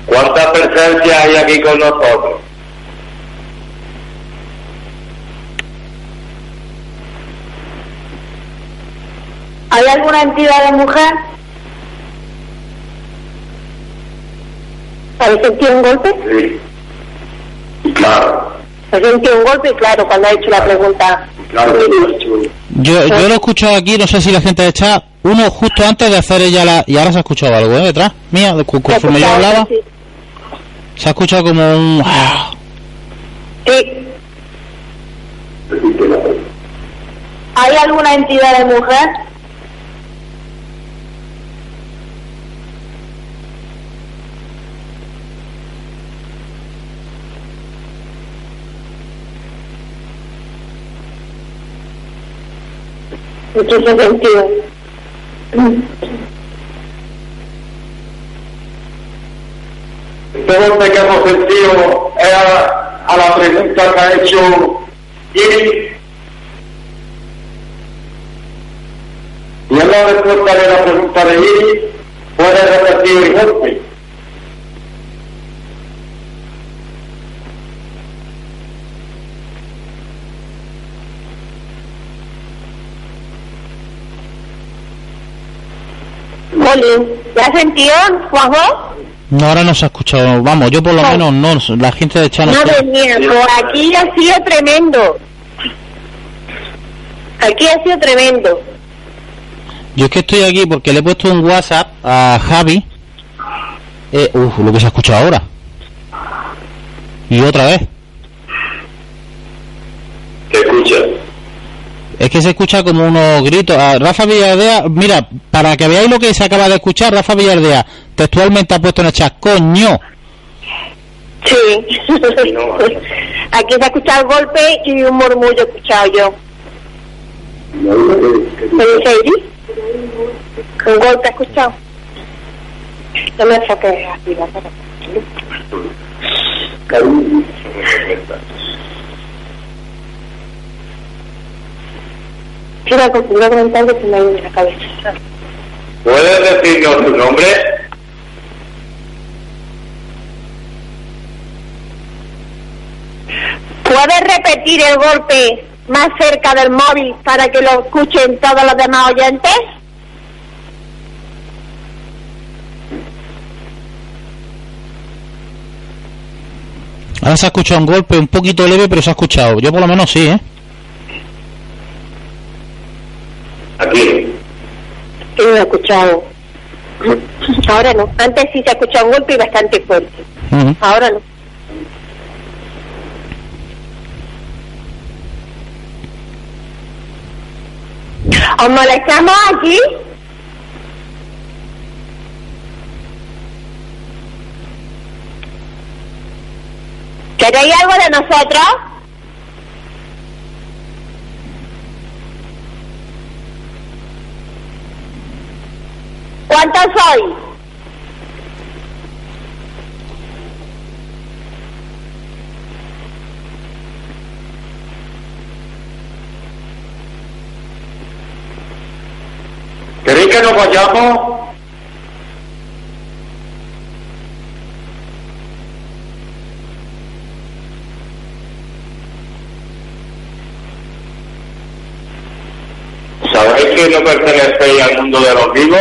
¿Cuántas presencias hay aquí con nosotros? ¿Hay alguna entidad de mujer? ¿Habéis sentido un golpe? Sí. Claro. ¿Habéis sentido un golpe? Claro, cuando ha hecho la pregunta. Claro, sí. Yo, yo lo he escuchado aquí, no sé si la gente está uno justo antes de hacer ella la... Y ahora se ha escuchado algo, ¿eh? Detrás mía, conforme yo hablaba. Sí. Se ha escuchado como un... Sí. ¿Hay alguna entidad de mujer? Mucho sentido. Entonces, ¿qué hemos sentido? Era a la pregunta que ha hecho Iris. Y en la respuesta de la pregunta de Iris, puede repetir el golpe. ¿Te has sentido, Juanjo? No, ahora no se ha escuchado. Vamos, yo por lo menos no. La gente de Chano... No, venía. Por aquí ha sido tremendo. Aquí ha sido tremendo. Yo es que estoy aquí porque le he puesto un WhatsApp a Javi. Eh, uf, lo que se ha escuchado ahora. Y otra vez. ¿Qué escuchas? Es que se escucha como unos gritos. A Rafa Villaldea, mira, para que veáis lo que se acaba de escuchar, Rafa Villaldea textualmente ha puesto en el chat, coño. Sí. Aquí se ha escuchado el golpe y un murmullo he escuchado yo. ¿Me dice Iris? ¿Un golpe ha escuchado? No me enfoques así, la cara. Quiero comentar que se me ha ido de la cabeza. ¿Puedes decirnos tu nombre? ¿Puedes repetir el golpe más cerca del móvil para que lo escuchen todos los demás oyentes? Ahora se ha escuchado un golpe un poquito leve, pero se ha escuchado. Yo por lo menos sí, ¿eh? Aquí. Sí, lo he escuchado. Ahora no. Antes sí se ha escuchado un golpe y bastante fuerte. Uh-huh. Ahora no. ¿Os molestamos aquí? ¿Queréis algo de nosotros? ¿Cuántos sois? ¿Queréis que nos vayamos? ¿Sabéis que no pertenecéis al mundo de los vivos?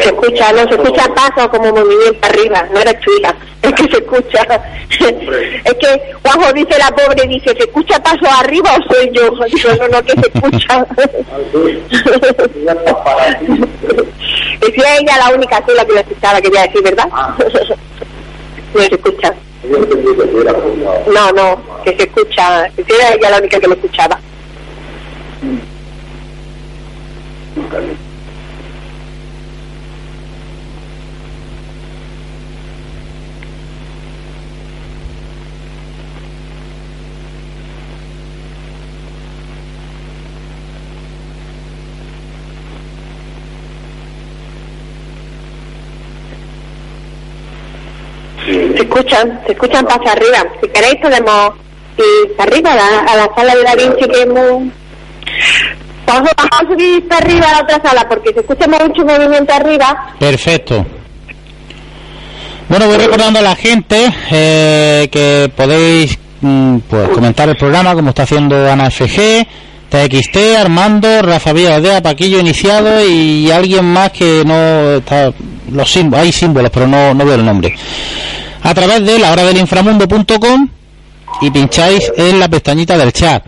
Se escucha, no se escucha paso como movimiento arriba, no era chula, es que se escucha. Es que Juanjo dice, la pobre dice, ¿se escucha paso arriba o soy yo? Digo, no, no, que se escucha. Decía ella la única sola que lo escuchaba, quería decir, ¿verdad? No se escucha. No, no, que se escucha, decía ella la única que lo escuchaba. Se escuchan, se escuchan para arriba. Si queréis podemos ir para arriba, a la, a la sala de Da Vinci, que es muy... Vamos a subir para arriba a la otra sala, porque se escucha mucho movimiento arriba. Perfecto. Bueno, voy recordando a la gente eh, que podéis mmm, pues comentar el programa, como está haciendo Ana F G, T X T, Armando, Rafa Villaldea, Paquillo, Iniciado y alguien más que no está... Los símbolos, hay símbolos, pero no, no veo el nombre. A través de la hora del inframundo punto com y pincháis en la pestañita del chat.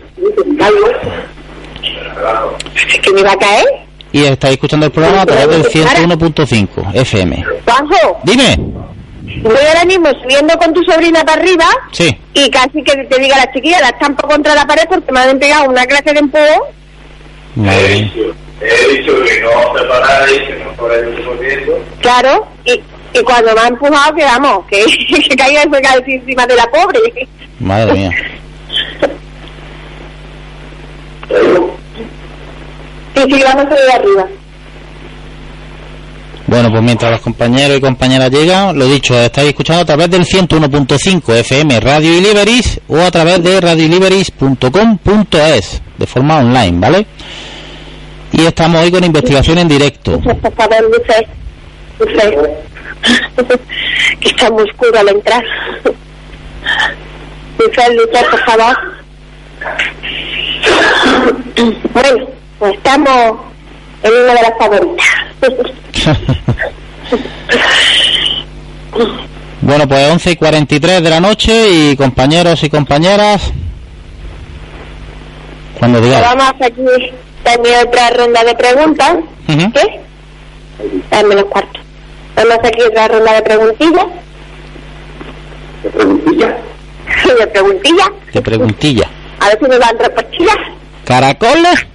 ¿Que me va a caer? Y estáis escuchando el programa a través del ciento uno punto cinco F M. Juanjo, dime. Voy ahora mismo subiendo con tu sobrina para arriba. Sí. Y casi que te diga la chiquilla, la estampo contra la pared porque me han pegado una clase de empujo. Vale. He dicho que no os separáis, que no os paráis corriendo. Claro, y, y cuando me ha empujado, que vamos, que, que caiga eso casi encima de la pobre. Madre mía. Y si vamos a subir arriba. Bueno, pues mientras los compañeros y compañeras llegan, lo dicho, estáis escuchando a través del ciento uno punto cinco F M Radio Iliberis o a través de radio iliberis punto com punto es, de forma online, ¿vale? Y estamos hoy con investigación en directo. Que está muy oscuro al entrar. Luces, luces, por favor. Bueno, pues estamos en una de las favoritas. Bueno, pues once y cuarenta y tres de la noche y compañeros y compañeras, cuando digáis. Vamos aquí. También otra ronda de preguntas. Uh-huh. ¿Qué? Al menos cuarto. Vamos aquí otra ronda de preguntillas. ¿De preguntillas? ¿De preguntillas? De preguntillas. A ver si me van repartidas. ¿Caracoles?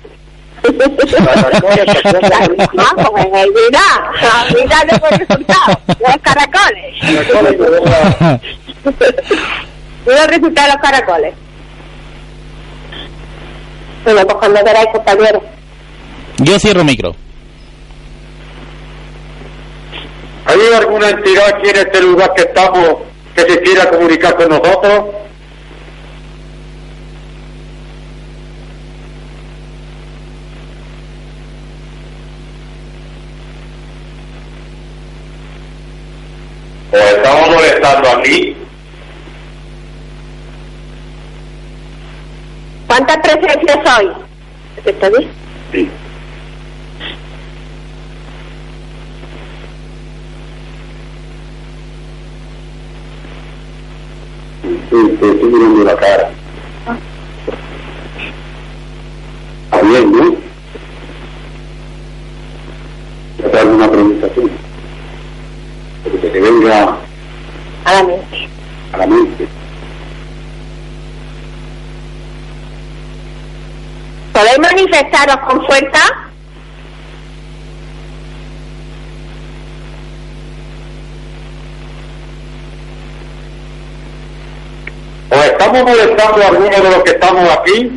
Caracoles. Vamos, pues ahí mira. Mira después el resultado. Los caracoles. Mira el resultado de los caracoles. Bueno, pues cuando veráis, compañeros. Yo cierro micro. ¿Hay alguna entidad aquí en este lugar que estamos que se quiera comunicar con nosotros? ¿O estamos molestando a mí? ¿Cuántas presencias hay? ¿Está bien? Sí. Sí, te estoy mirando la cara. Ah. Está bien, ¿no? ¿Te hago una pregunta así? Porque que te venga... A la mente. A la mente. ¿Podéis manifestaros con fuerza? ¿O estamos molestando a algunos de los que estamos aquí?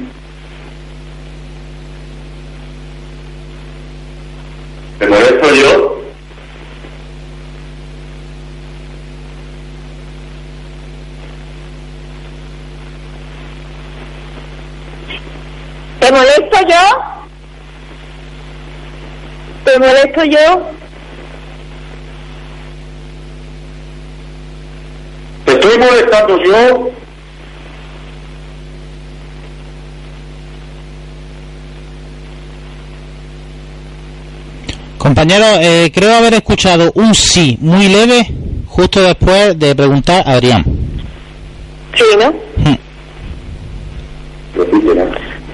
¿Me molesto yo? ¿Te molesto yo? ¿Te molesto yo? ¿Te estoy molestando yo? Compañero, eh, creo haber escuchado un sí muy leve justo después de preguntar a Adrián. Sí, ¿no? Mm.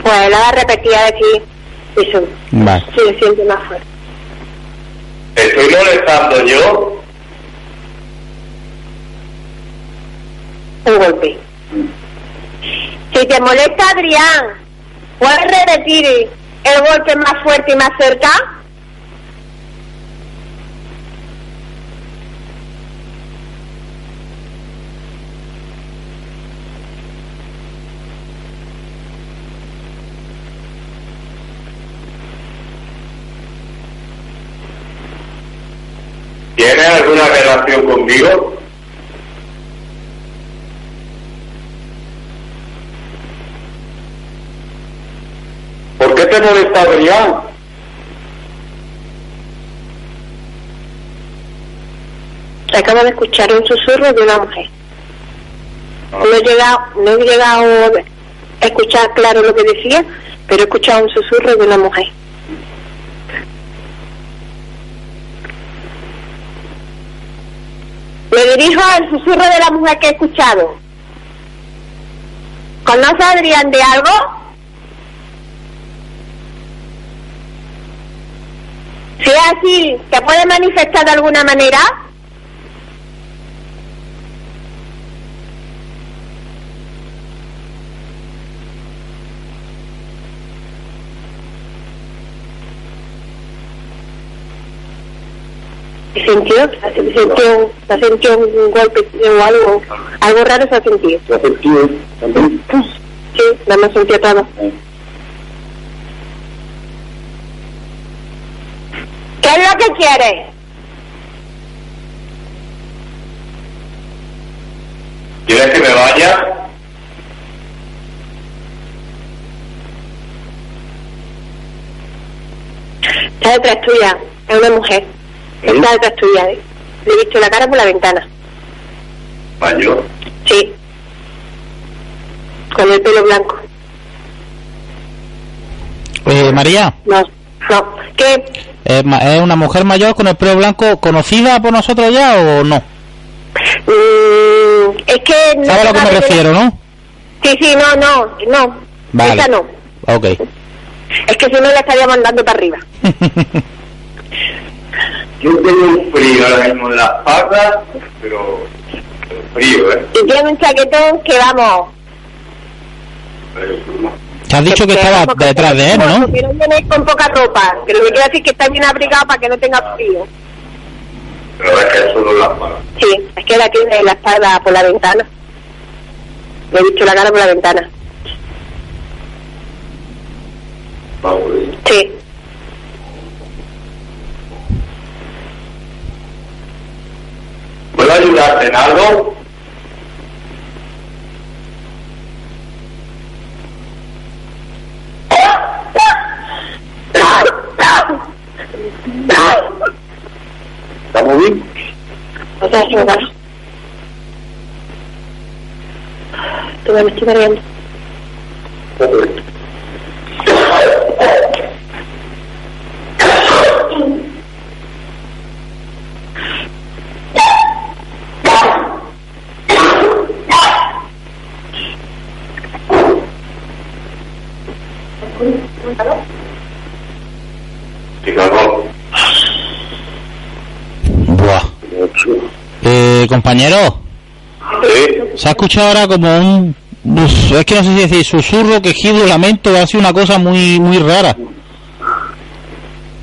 Pues la repetía de aquí eso. Vale. Sí, siento más fuerte. ¿Estoy molestando yo? Un golpe. Mm. Si te molesta, Adrián, ¿puedes repetir el golpe más fuerte y más cerca? ¿Tienes alguna relación conmigo? ¿Por qué te molesta, Adrián? Acabo de escuchar un susurro de una mujer. Ah. No he llegado, no he llegado a escuchar claro lo que decía, pero he escuchado un susurro de una mujer. Me dirijo al susurro de la mujer que he escuchado. ¿Conoce a Adrián de algo? Si es así, ¿te puede manifestar de alguna manera? Se sintió, se sintió, se sintió un golpe o algo, algo raro se ha sentido. ¿Se ha sentido también? Sí, no me sentía todo. ¿Eh? ¿Qué es lo que quieres? ¿Quieres que me vaya? Está detrás tuya, es una mujer. ¿Eh? Está detrás tuya, ¿eh? Le he visto la cara por la ventana. ¿Mayor? Sí. Con el pelo blanco. Eh, María. No, no. ¿Qué? Eh, ¿Es una mujer mayor con el pelo blanco conocida por nosotros ya o no? Mm, es que... No ¿Sabes a lo que me refiero, no? Sí, sí, no, no, no. Vale. Esa no. Ok. Es que si no la estaría mandando para arriba. Yo tengo un frío ahora mismo en las patas, pero, pero frío, ¿eh? Y tiene un chaquetón que vamos. Te has dicho que, que estaba detrás de él, ¿no? Que no viene con poca ropa, que lo que quiero decir es que está bien abrigado para que no tenga frío. Pero es que eso no la espalda. Sí, es que la tiene la espalda por la ventana. Le he visto la cara por la ventana. Vamos, ¿eh? Sí. ¿Puedo ayudarte en algo? ¿Estamos bien? Tú me estoy mareando. Buah. Eh, compañero. ¿Sí? Se ha escuchado ahora como un... Uf, es que no sé si decir susurro, quejido, lamento, ha sido una cosa muy muy rara.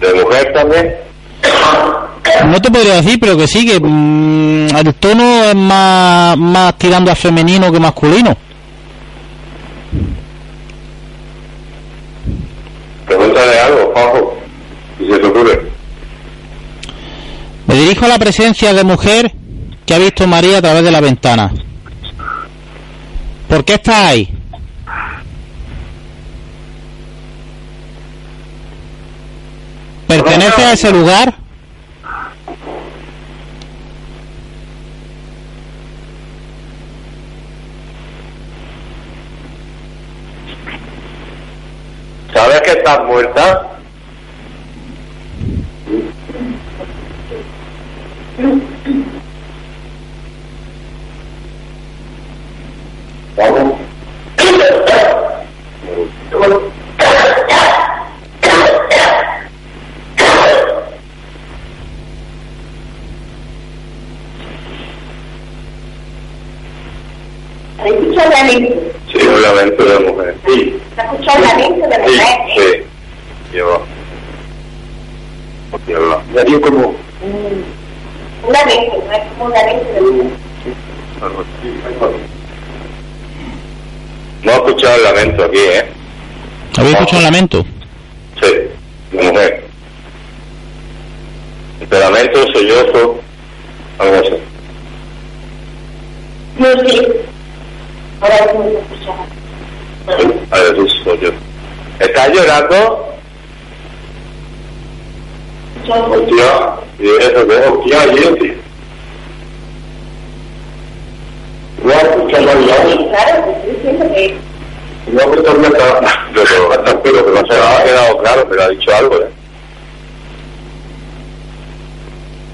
¿De mujer también? No te podría decir, pero que sí, que mmm, el tono es más, más tirando a femenino que masculino. Pregúntale algo, Juanjo, si se te ocurre. Me dirijo a la presencia de mujer que ha visto María a través de la ventana. ¿Por qué estás ahí? ¿Pertenece a ese lugar? ¿Sabes que estás muerta? Un lamento. Sí, de mujer. De lamento, sollozo, algo así. No, sí. Ahora es muy escuchada. A ver, sí, soy yo. ¿Estás llorando? Sí. Hostia, ¿y eso qué es? Hostia, ¿y eso? ¿No has escuchado hablar? Sí, claro, sí, siento que... No, pues también estaba... Pero, tranquilo, pero no se ha quedado claro, pero ha dicho algo, ¿eh?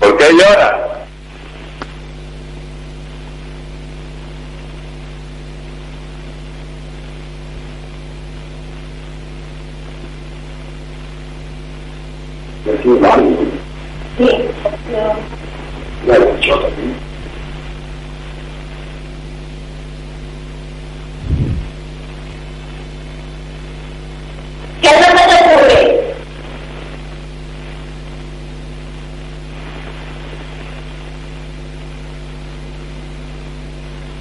¿Por qué llora? ¿Es un barrio? Sí, no. ¿La escuchó también? ¿Qué es lo que te ocurre?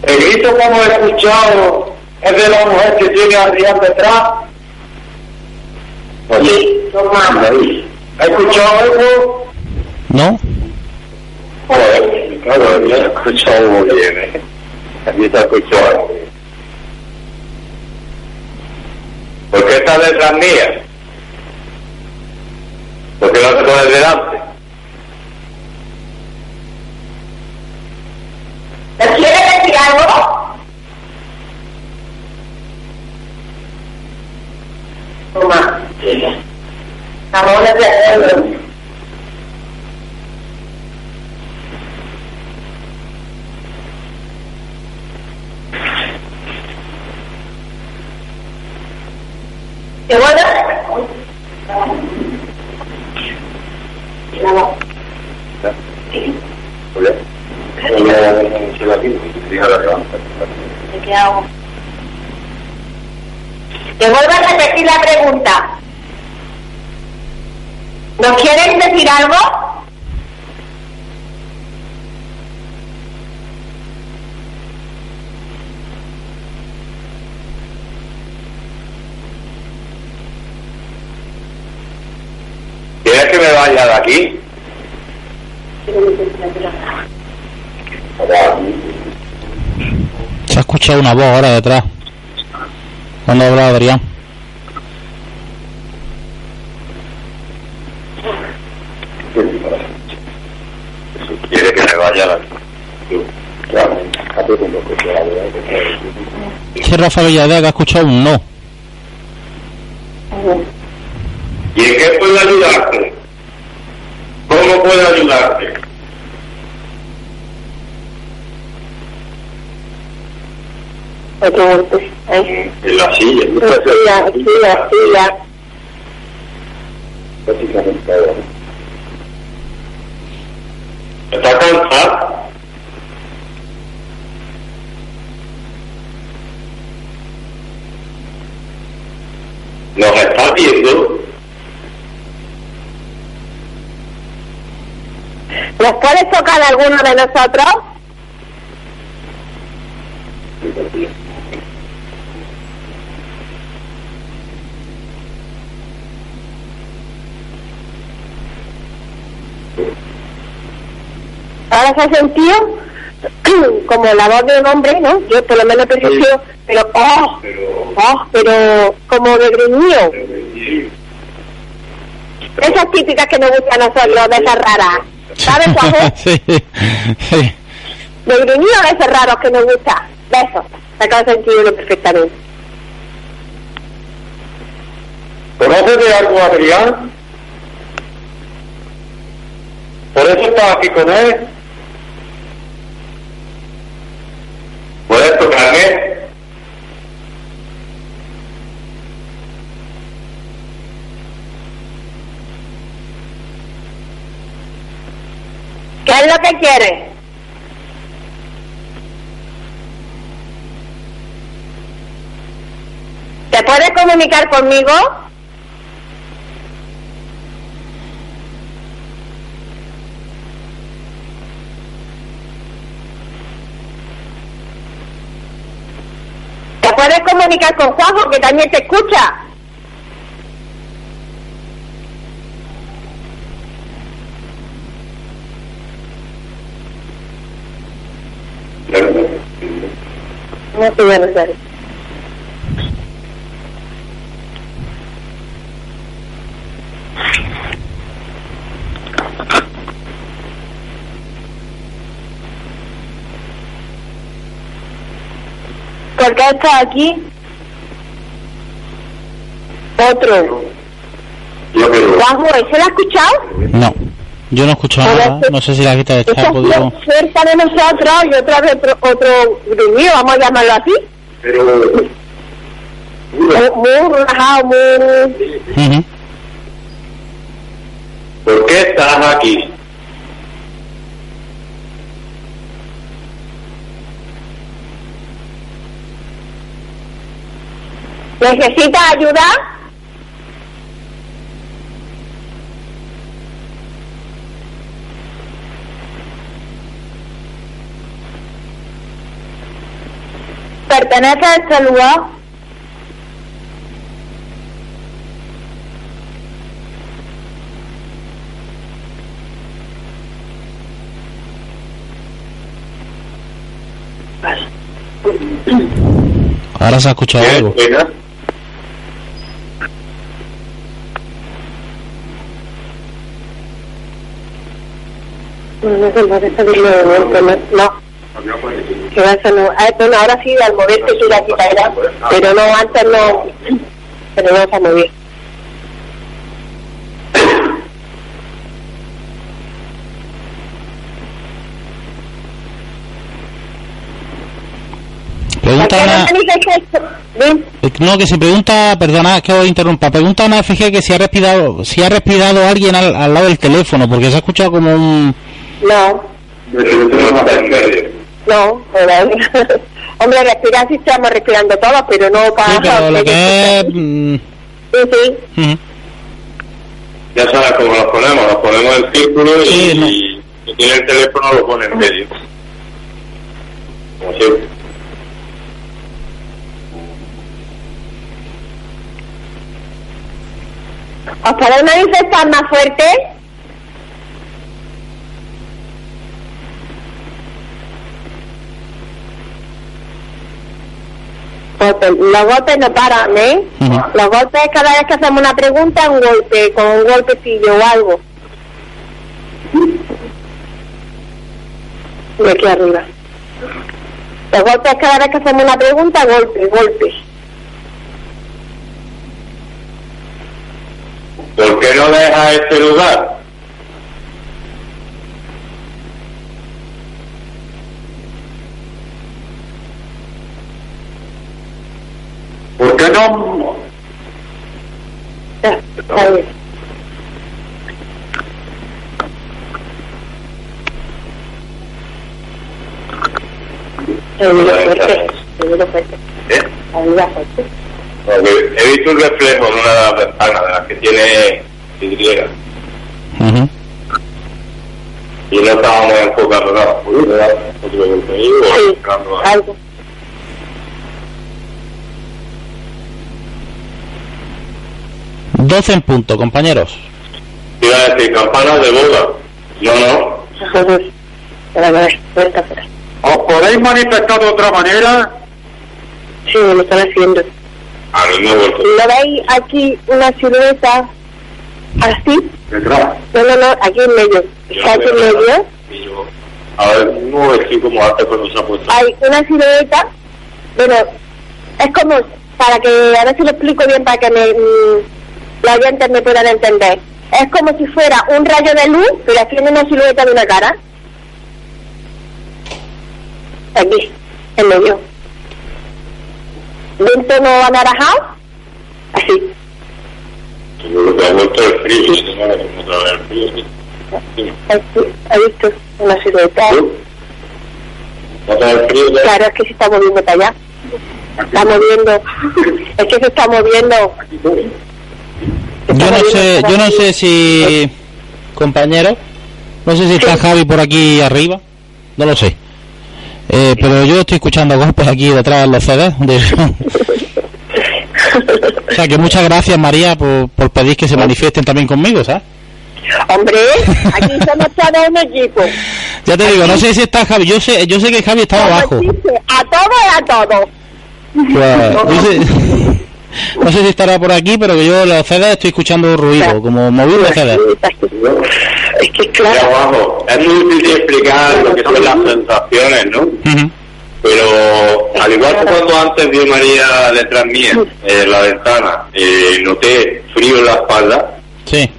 El grito que hemos escuchado es de la mujer que tiene a Adrián detrás. Oye, no mames. ¿Has escuchado algo? No. Pues, claro, a mí me ha escuchado muy bien, ¿eh? A mí te ha escuchado algo bien. ¿Por qué estás detrás mía? ¿Por qué no te pones delante? ¿Te quieres decir algo? Toma, chica. Vamos a hacerlo. ¿Te voy a dar? ¿Qué hago? Te vuelvo a repetir la pregunta. ¿Nos quieren decir algo? ¿Quieres que me vaya de aquí? Se ha escuchado una voz ahora detrás. ¿Cuándo hablaba Adrián? ¿Quieres que me vaya de aquí? Sí, Rafa Villaldea, que ha escuchado un no. ¿Y en qué puedo ayudarte? ¿Cómo puedo ayudarte? otro golpe. ¿Eh? En la silla, en la silla, en la silla. Básicamente ahora. ¿Está cansada? ¿Nos está viendo? ¿Nos puedes tocar alguno de nosotros? Ahora se ha sentido como la voz de un hombre, ¿no? Yo por lo menos he sentido, pero oh, oh, pero como de gruñido. Esas típicas que nos gustan a nosotros, de esas raras. ¿Sabes, Juanjo? Sí, sí. De gruñido de esos raros que nos gusta. De eso. Se acaba de sentirlo perfectamente. ¿Conoces de algo, Adrián? Por eso estaba aquí con él. ¿Puedes tocarme? ¿Qué es lo que quieres? ¿Te puedes comunicar conmigo? ¿Te puedes comunicar con Juanjo, que también te escucha? No te voy a notar. ¿Por qué está aquí? Otro. Juanjo, ¿se la ha escuchado? No, yo no he escuchado pero nada, este, no sé si la guita está podido... cerca de nosotros y otra vez otro, otro gruñido, vamos a llamarlo así. Pero... Muy, muy relajado, muy... Uh-huh. ¿Por qué estás aquí? ¿Necesitas ayuda? ¿Pertenece a este lugar? Ahora se ha escuchado algo. No, no, no, no, no, que va a no, bueno, ahora sí, al moverse tú de aquí para allá, pero no, antes no, pero no vas a mover. Pregunta una... No, que se pregunta, perdona que os interrumpa, pregunta a Ana F G que si ha respirado, si ha respirado alguien al, al lado del teléfono, porque se ha escuchado como un... No. No, pero, hombre, respirar sí estamos respirando todos, pero no para... Sí, pero lo que es... Sí, sí. Uh-huh. Ya sabes cómo los ponemos, los ponemos en círculo y, sí, no. y tiene el teléfono lo pone en medio. Como siempre. ¿Os podéis manifestar más fuerte? Los golpes no paran, ¿eh? Uh-huh. Los golpes, cada vez que hacemos una pregunta, un golpe, con un golpecillo o algo. De aquí arriba. Los golpes, cada vez que hacemos una pregunta, golpe, golpe. ¿Por qué no deja este lugar? Alhambra. Después, el he visto un reflejo en una de las ventanas de las que tiene Y. Uh-huh. Y no estaba muy enfocado nada. Uy, ¿verdad? No tuve contenido. Sí, algo. doce en punto, compañeros. Iba a decir, campanas de boda. No, no. Para ver, vuelta para. ¿Os podéis manifestar de otra manera? Sí, me lo están haciendo. A mí me vuelto. ¿Lo veis aquí una silueta así? ¿Detrás? No, no, no, aquí en medio. ¿Está aquí en medio? Sí, yo. A ver, no voy a decir cómo hace cuando se ha puesto. Hay una silueta, pero es como, para que, a ver si lo explico bien para que me, los oyentes me puedan entender. Es como si fuera un rayo de luz, pero haciendo una silueta de una cara. Aquí, en medio, de un tono anaranjado, así. Seguro que ha vuelto el frío, sí. No, el frío, sí. Sí. Aquí, ¿ha visto una silueta? ¿Sí? El frío, ¿sí? Claro, es que se está moviendo para allá. Está moviendo, es que se está moviendo. Yo no sé, yo no sé si, compañero, no sé si está sí. Javi por aquí arriba, no lo sé. Eh, pero yo estoy escuchando golpes aquí detrás de los C Ds. De... o sea, que muchas gracias, María, por, por pedir que se manifiesten también conmigo, ¿sabes? Hombre, aquí somos todos un equipo. Ya te aquí. Digo, no sé si está Javi, yo sé yo sé que Javi está abajo. A todos, a todos. Pues, yo sé, no sé si estará por aquí, pero que yo los C Ds estoy escuchando ruido, claro. Como movido de C Ds. Es que claro, es muy difícil explicar lo que son las sensaciones, ¿no? Uh-huh. Pero al igual que cuando antes vio María detrás mía, eh, en la ventana, eh, noté frío en la espalda. Sí.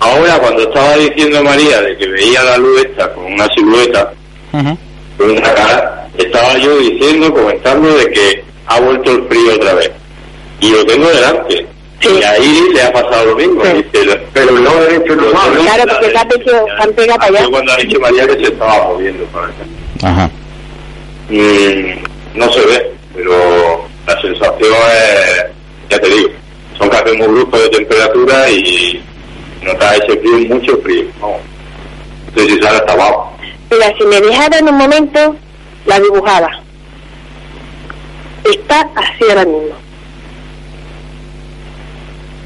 Ahora cuando estaba diciendo María de que veía la luz esta con una silueta, uh-huh, con una cara, estaba yo diciendo, comentando de que ha vuelto el frío otra vez. Y lo tengo delante. Sí. Y a Iris le ha pasado lo mismo, sí. Dice, pero no ha hecho lo malo. Claro, porque la pecho, han pegado para allá. Cuando ha dicho María que se estaba moviendo, parece. Ajá. Y no se ve, pero la sensación es, ya te digo, son cambios muy bruscos de temperatura y notas ese frío, mucho frío. No. Entonces, si sale hasta abajo. Mira, si me dejara en un momento, la dibujaba. Está así ahora mismo.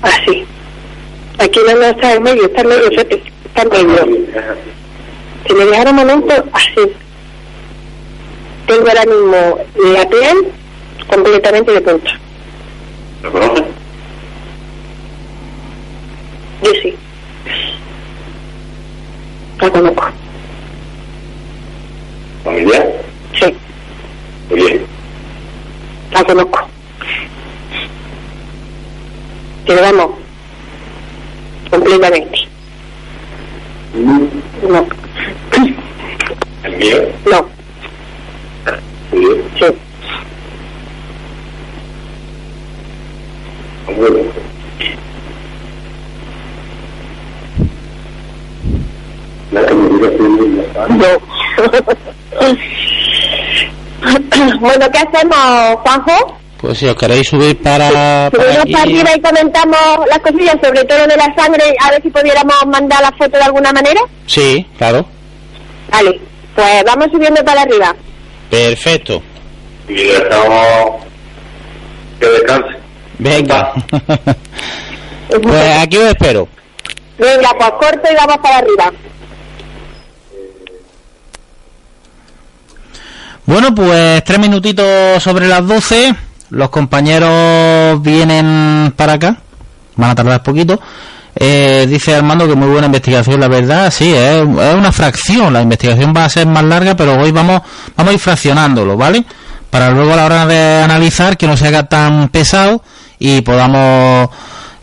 Así. Aquí no, no está en medio, está en medio, está en medio. Si me dejara un momento, así. Tengo ahora mismo la piel completamente de punta. ¿Lo conoces? Yo sí. La conozco. ¿Familia? Sí. Muy bien. La conozco. Pero vamos, completamente. No. No. ¿El mío? No. ¿El mío? Sí. No. Bueno, ¿qué hacemos, Juanjo? Pues si os queréis subir para... Subimos para arriba y comentamos las cosillas, sobre todo de la sangre, a ver si pudiéramos mandar la foto de alguna manera. Sí, claro. Vale, pues vamos subiendo para arriba. Perfecto. Y le dejamos que descanse. Venga. Pues aquí os espero. Venga, pues corto y vamos para arriba. Bueno, pues tres minutitos sobre las doce... Los compañeros vienen para acá, van a tardar poquito. Eh, dice Armando que muy buena investigación, la verdad, sí, es, es una fracción, la investigación va a ser más larga, pero hoy vamos vamos a ir fraccionándolo, ¿vale? Para luego a la hora de analizar que no se haga tan pesado y podamos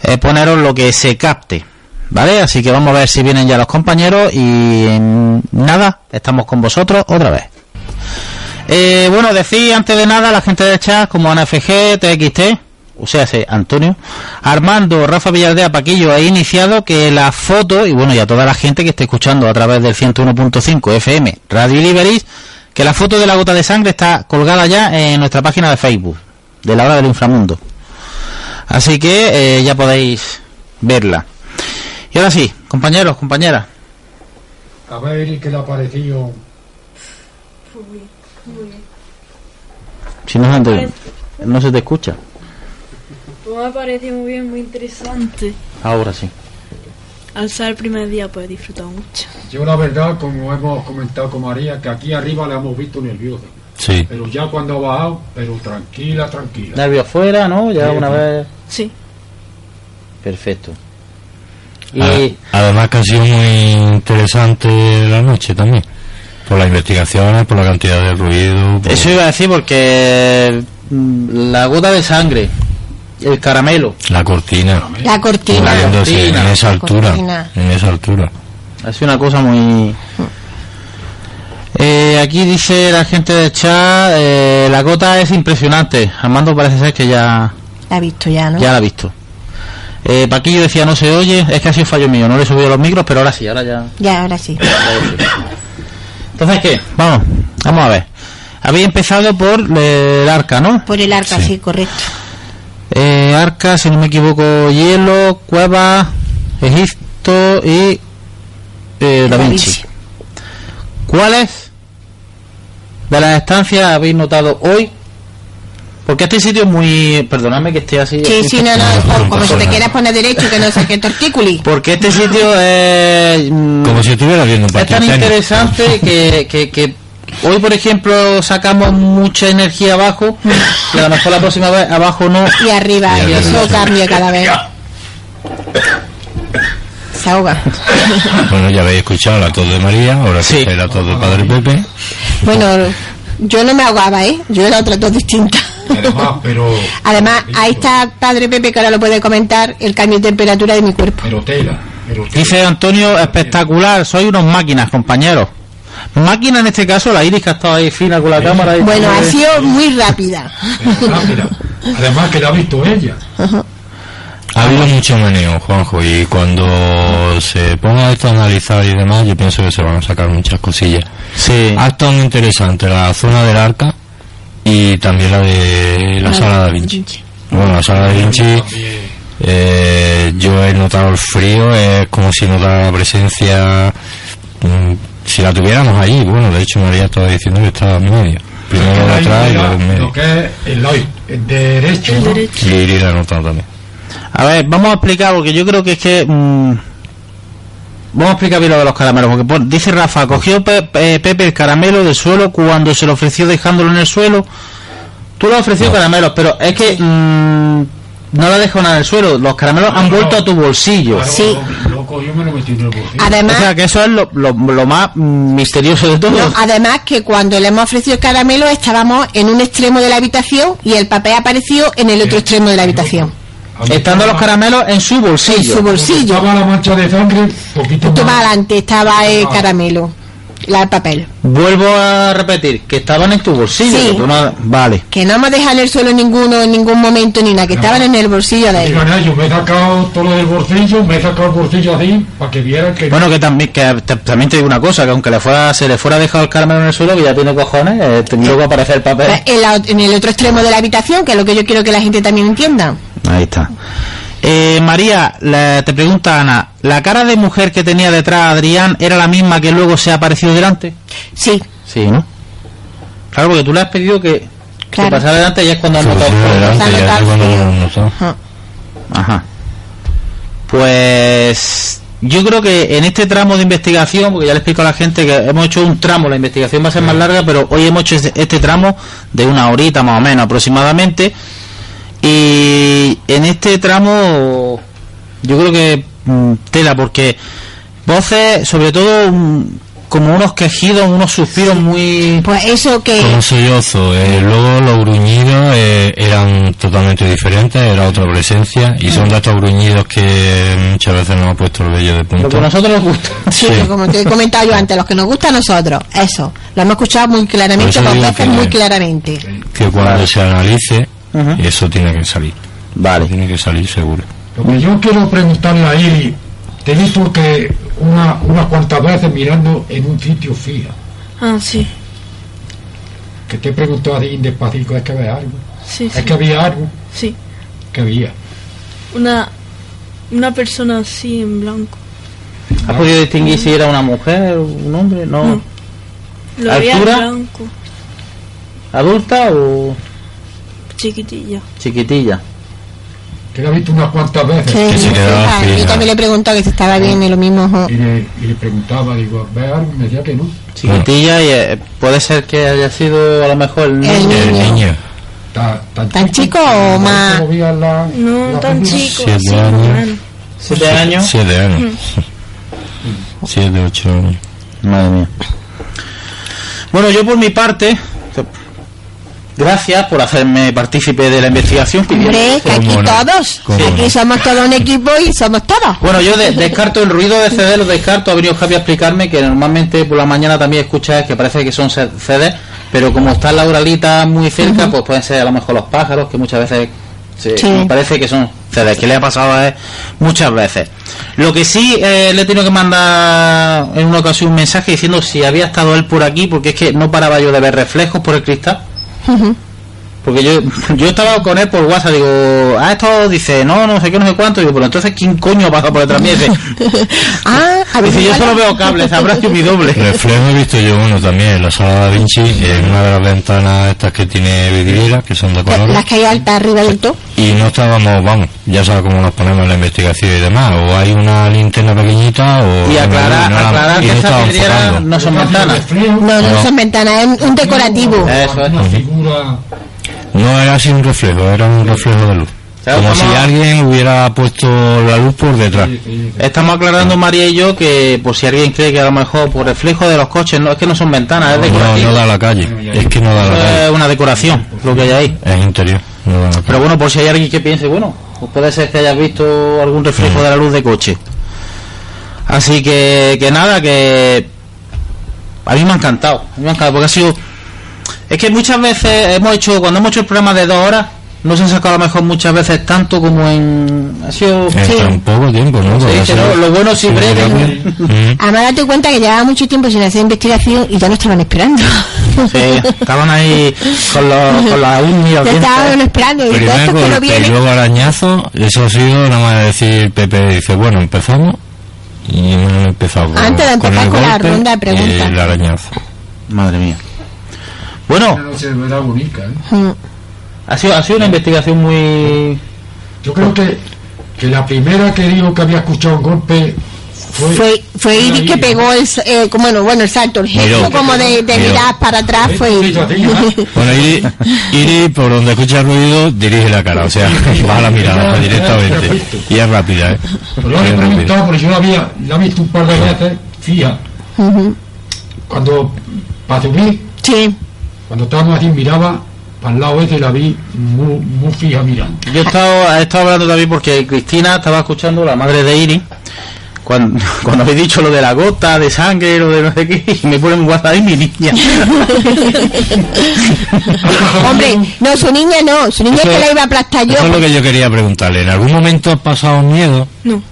eh, poneros lo que se capte, ¿vale? Así que vamos a ver si vienen ya los compañeros y nada, estamos con vosotros otra vez. Eh, bueno, decir antes de nada a la gente de chat como Ana F G, T X T, o sea, Antonio, Armando, Rafa Villaldea, Paquillo ha iniciado que la foto, y bueno, y a toda la gente que esté escuchando a través del ciento uno punto cinco F M Radio Iliberis, que la foto de la gota de sangre está colgada ya en nuestra página de Facebook de la Hora del Inframundo, así que eh, ya podéis verla. Y ahora sí, compañeros, compañeras, a ver qué le ha parecido. Si no, te, no se te escucha. Pues me ha parecido muy bien, muy interesante. Ahora sí. Al ser el primer día, pues he disfrutado mucho. Yo la verdad, como hemos comentado con María, que aquí arriba la hemos visto nerviosa. Sí. Pero ya cuando ha bajado, pero tranquila, tranquila. Nervio afuera, ¿no? Ya sí, una sí. vez... Sí. Perfecto. Y... Además que ha sido muy interesante la noche también. Por las investigaciones, por la cantidad de ruido... Por... Eso iba a decir, porque la gota de sangre, el caramelo... La cortina. La cortina. La cortina. En esa altura. Cortina. En esa altura. Es una cosa muy... Eh, aquí dice la gente de chat, eh, la gota es impresionante. Armando parece ser que ya... La ha visto ya, ¿no? Ya la ha visto. Eh, Paquillo decía, no se oye, es que ha sido fallo mío, no le he subido los micros, pero ahora sí, ahora ya... Ya, ahora sí. Entonces, ¿qué? Vamos, vamos a ver. Habéis empezado por el Arca, ¿no? Por el Arca, sí, sí, correcto. Eh, Arca, si no me equivoco, hielo, cueva, Egipto y eh, Da Vinci. ¿Cuáles de las estancias habéis notado hoy? Porque este sitio es muy... Perdonadme que esté así... Sí, sí, no, no, no, como si te quieras poner derecho, que no saque tortículi. Porque este sitio es... Como si estuviera viendo un partido. Es tan interesante que, que, que hoy, por ejemplo, sacamos mucha energía abajo, y a lo mejor la próxima vez abajo no. Y arriba, y eso cambia cada vez. Se ahoga. Bueno, ya habéis escuchado la tos de María, ahora sí, que la tos del padre Pepe. Bueno... Yo no me ahogaba, ¿eh? Yo era otra tos distinta. Además, pero... Además, ahí está padre Pepe, que ahora lo puede comentar, el cambio de temperatura de mi cuerpo. Pero tela, pero tela. Dice Antonio, espectacular, sois unos máquinas, compañeros. Máquina en este caso, la Iris, que ha estado ahí fina con la sí. cámara. Y bueno, ha sido muy rápida. rápida. Además, que la ha visto ella. Ajá. Ha habido mucho meneo, Juanjo, y cuando se ponga esto a analizar y demás, yo pienso que se van a sacar muchas cosillas. Sí. Ha estado muy interesante la zona del Arca y también la de la Sala Da Vinci. Bueno, la Sala Da Vinci, eh, yo he notado el frío, es como si notara la presencia, si la tuviéramos allí. Bueno, de hecho María estaba diciendo que estaba en medio. Primero la atrás y luego en medio. Lo que es el lado derecho. Y Iris la ha notado también. A ver, vamos a explicar, porque yo creo que es que... Mmm, vamos a explicar bien lo de los caramelos, porque por, dice Rafa, cogió Pepe, Pepe el caramelo del suelo cuando se lo ofreció dejándolo en el suelo. Tú le has ofrecido no. caramelos, pero es que mmm, no lo dejas nada en el suelo, los caramelos no, han no, vuelto no, a tu bolsillo. Claro, sí. Loco, yo me lo metí en el bolsillo. Además, o sea, que eso es lo, lo, lo más misterioso de todo. No, además que cuando le hemos ofrecido el caramelo estábamos en un extremo de la habitación y el papel apareció en el otro extremo de la habitación. Estando los caramelos en su bolsillo. En su bolsillo. Estaba la mancha de sangre, poquito más adelante estaba el caramelo, el papel. Vuelvo a repetir, que estaban en tu bolsillo. Sí. Que tú no... Vale. Que no me dejan el suelo en ninguno, en ningún momento ni nada, que no. estaban en el bolsillo de él. Yo me he sacado todo el bolsillo, me he sacado el bolsillo así, para que vieran que. Bueno, que también, que también te digo una cosa, que aunque le fuera, se le fuera dejado el caramelo en el suelo, que ya tiene cojones, eh, luego aparece el papel. En, la, en el otro extremo de la habitación, que es lo que yo quiero que la gente también entienda. Ahí está. Eh, María, la, te pregunta Ana, ¿la cara de mujer que tenía detrás Adrián era la misma que luego se ha aparecido delante? Sí. Sí, ¿no? Claro, porque tú le has pedido que, claro. que pasara delante y es cuando han notado. Ajá. Ajá. Pues yo creo que en este tramo de investigación, porque ya le explico a la gente que hemos hecho un tramo, la investigación va a ser más larga, pero hoy hemos hecho este tramo de una horita más o menos aproximadamente. Y en este tramo yo creo que mmm, tela, porque voces, sobre todo un, como unos quejidos, unos suspiros muy... Pues eso que... Como sollozo, eh, luego los gruñidos eh, eran totalmente diferentes, era otra presencia, y son de estos gruñidos que muchas veces nos ha puesto el vello de punta. Lo que a nosotros nos gusta. Sí, sí, como te he comentado yo antes, los que nos gusta a nosotros, eso, lo hemos escuchado muy claramente, dos veces muy claramente. Que cuando se analice... Uh-huh. Y eso tiene que salir. Vale. Tiene que salir seguro. Lo que yo quiero preguntarle a Iris, te he visto que una, unas cuantas veces mirando en un sitio fijo. Ah, sí. Que te he preguntado así despacito, ¿es que había algo? Sí, ¿es sí. que había algo? Sí. ¿Qué había? Una, una persona así en blanco. ¿Has ah, podido distinguir si era una mujer, un hombre? No. no. Lo había en blanco. ¿Adulta o...? Chiquitilla. Chiquitilla. Que lo ha visto unas cuantas veces. Sí, que se quedaba ah, yo también le he preguntado que si estaba bien y lo mismo. Y le, y le preguntaba, digo, ¿ves algo? Y me decía que no. Chiquitilla, y eh, puede ser que haya sido a lo mejor el niño. El niño. El niño. ¿Tan, tan, ¿Tan chico, chico o más? La, no, la tan familia? chico. Siete, siete años. ¿Siete años? Siete años. Mm. Siete, ocho años. Madre mía. Bueno, yo por mi parte... Gracias por hacerme partícipe de la investigación. Hombre, que aquí todos, aquí somos todo un equipo y somos todos. Bueno, yo de, descarto el ruido de C D, lo descarto. Ha venido Javi a explicarme que normalmente por la mañana también escuchas que parece que son C Ds, pero como está la oralita muy cerca, uh-huh. pues pueden ser a lo mejor los pájaros, que muchas veces se, sí. me parece que son C Ds, que le ha pasado a él muchas veces. Lo que sí eh, le he tenido que mandar en una ocasión un mensaje diciendo si había estado él por aquí, porque es que no paraba yo de ver reflejos por el cristal. Porque yo yo estaba con él por WhatsApp, digo, ah, esto dice, no, no sé qué, no sé cuánto, digo, pero entonces, ¿quién coño pasa por detrás mío? ah, a ver, dice, yo solo veo cables, habrá que mi doble. Reflejo he visto yo uno también, en la sala Da Vinci, en una de las ventanas estas que tiene vidrieras, que son de colores. Las que hay altas arriba del todo. Y no estábamos, vamos, ya sabes cómo nos ponemos en la investigación y demás, o hay una linterna pequeñita, o... Y aclarar, no, aclarar que esas vidrieras no son ventanas. No, no son ventanas, es un decorativo. Eso es. Una figura... No era así un reflejo, era un reflejo de luz. Como si alguien hubiera puesto la luz por detrás. Estamos aclarando, María y yo, que por si alguien cree que a lo mejor por reflejo de los coches, no es que no son ventanas, es decorativo. No, no da la calle, es que no da la calle. Es una decoración lo que hay ahí. Es interior. No da la calle. Pero bueno, por si hay alguien que piense, bueno, pues puede ser que hayas visto algún reflejo sí. de la luz de coche. Así que, que nada, que a mí me ha encantado, a mí me ha encantado porque ha sido... Es que muchas veces hemos hecho, cuando hemos hecho el programa de dos horas, no se han sacado a lo mejor muchas veces tanto como en... Ha sido... En sí. tan poco tiempo, ¿no? Sí, sí, no lo bueno siempre es... Que... Además, date cuenta que llevaba mucho tiempo sin hacer investigación y ya no estaban esperando. Sí, estaban ahí con, los, con las uñas. Ya estaban esperando. Y primero golpe y luego arañazo, eso ha sido nada más decir, Pepe dice, bueno, empezamos y hemos empezado con, Antes de empezar con, con la ronda de preguntas. Y el arañazo. Madre mía. Bueno, ha sido, ha sido una investigación muy... Yo creo que, que la primera que digo que había escuchado un golpe fue... Fue, fue Iris que pegó el, eh, como, bueno, bueno, el salto, el gesto como de, de mirar para atrás fue Iris. Bueno, Iris, Iris, por donde escucha el ruido, dirige la cara, o sea, baja la mirada directamente. Y es rápida, ¿eh? Pero yo le he preguntado, porque yo la había, la había visto un par de veces, fija, uh-huh. cuando, para subir... Sí. Cuando estábamos así, miraba para el lado este y la vi muy, muy fija mirando. Yo he estado, he estado hablando también porque Cristina estaba escuchando, la madre de Iris, cuando, cuando habéis dicho lo de la gota, de sangre, lo de no sé qué, y me ponen un WhatsApp y mi niña. Hombre, no, su niña no, su niña eso, es que la iba a aplastar yo. Eso es lo que yo quería preguntarle. ¿En algún momento has pasado miedo? No.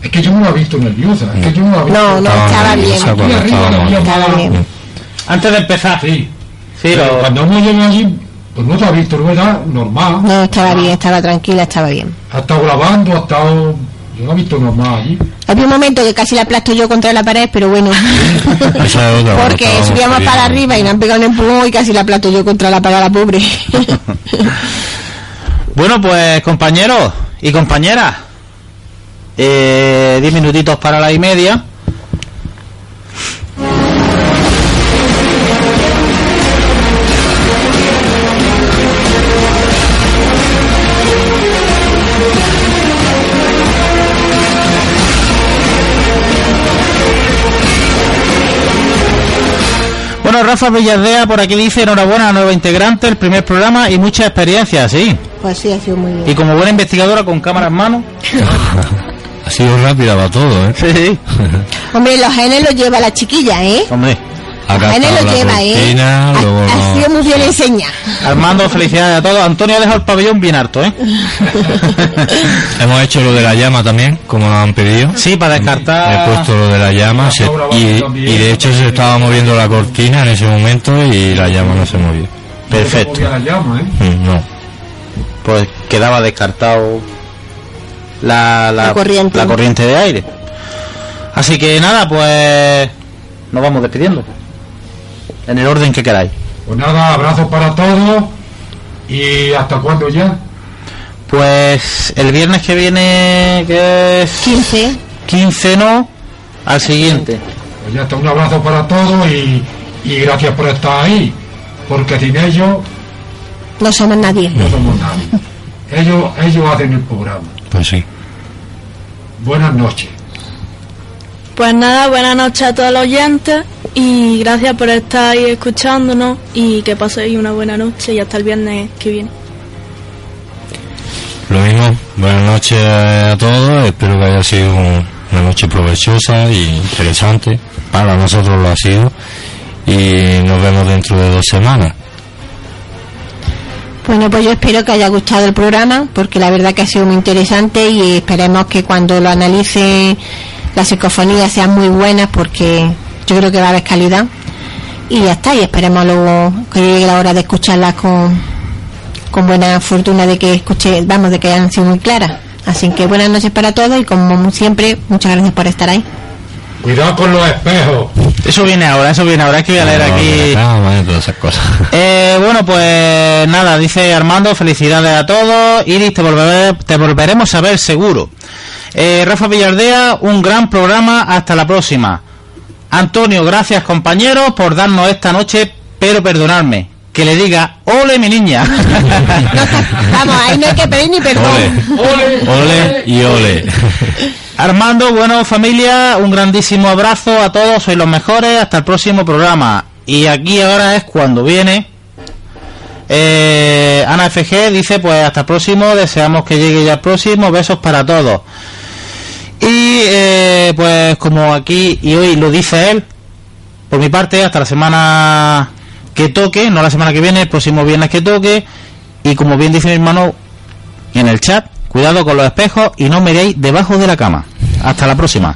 Es que yo no la he visto nerviosa, es que yo no la he visto. No, no, estaba bien. Aquí arriba la había parado. Antes de empezar, sí. Sí, lo... Cuando uno llega allí, pues no te ha visto, no era normal. No, estaba normal. bien, estaba tranquila, estaba bien. Ha estado grabando, ha estado... Yo no he visto normal allí. Había un momento que casi la aplasto yo contra la pared, pero bueno. Porque subíamos para arriba y me han pegado un empujón y casi la aplasto yo contra la pared, la pobre. Bueno, pues compañeros y compañeras, eh, diez minutitos para la y media. Bueno, Rafa Villaldea por aquí dice, enhorabuena a nueva integrante, el primer programa y mucha experiencia, sí. Pues sí, ha sido muy bien. Y como buena investigadora con cámara en mano. Ha sido rápida para todo, ¿eh? Sí. Hombre, los genes los lleva la chiquilla, ¿eh? Hombre. Acá está lo lleva, rutina, eh. luego... Ha sido muy bien enseñado. Armando, felicidades a todos. Antonio ha dejado el pabellón bien harto, eh. Hemos hecho lo de la llama también, como nos han pedido. Sí, para descartar. He puesto lo de la llama se... y, y de hecho se estaba moviendo la cortina en ese momento y la llama no se movió. Perfecto. No, llama, ¿eh? No. Pues quedaba descartado la, la, la, corriente. la corriente de aire. Así que nada, pues nos vamos despidiendo en el orden que queráis. Pues nada, abrazos para todos. ¿Y hasta cuándo ya? Pues el viernes que viene, que es quince. quince, ¿no? Al siguiente. Pues ya está, un abrazo para todos y, y gracias por estar ahí. Porque sin ellos no somos nadie. No somos nadie. Ellos, ellos hacen el programa. Pues sí. Buenas noches. Pues nada, buenas noches a todos los oyentes y gracias por estar ahí escuchándonos y que paséis una buena noche y hasta el viernes que viene. Lo mismo, buenas noches a todos, espero que haya sido una noche provechosa y interesante, para nosotros lo ha sido y nos vemos dentro de dos semanas. Bueno, pues yo espero que haya gustado el programa porque la verdad que ha sido muy interesante y esperemos que cuando lo analice las psicofonías sean muy buenas porque yo creo que va a haber calidad y ya está, y esperemos luego que llegue la hora de escucharlas con, con buena fortuna de que escuche, vamos, de que hayan sido muy claras. Así que buenas noches para todos y como siempre, muchas gracias por estar ahí. Cuidado con los espejos. Eso viene ahora, eso viene ahora, es que voy a leer aquí. Ah, bueno, todas esas cosas. Eh, bueno, pues nada, dice Armando, felicidades a todos. Iris, te, volvere, te volveremos a ver seguro. Eh, Rafa Villaldea, un gran programa, hasta la próxima. Antonio, gracias compañeros por darnos esta noche, pero perdonadme. Que le diga, ole mi niña. No, vamos, ahí no hay que pedir ni perdón. Ole, ole, ole y ole. Armando, bueno familia, un grandísimo abrazo a todos, sois los mejores, hasta el próximo programa. Y aquí ahora es cuando viene. Eh, Ana F G dice, pues hasta el próximo, deseamos que llegue ya el próximo, besos para todos. Y eh, pues como aquí y hoy lo dice él, por mi parte, hasta la semana que toque, no la semana que viene, el próximo viernes que toque. Y como bien dice mi hermano en el chat, cuidado con los espejos y no miréis debajo de la cama. Hasta la próxima.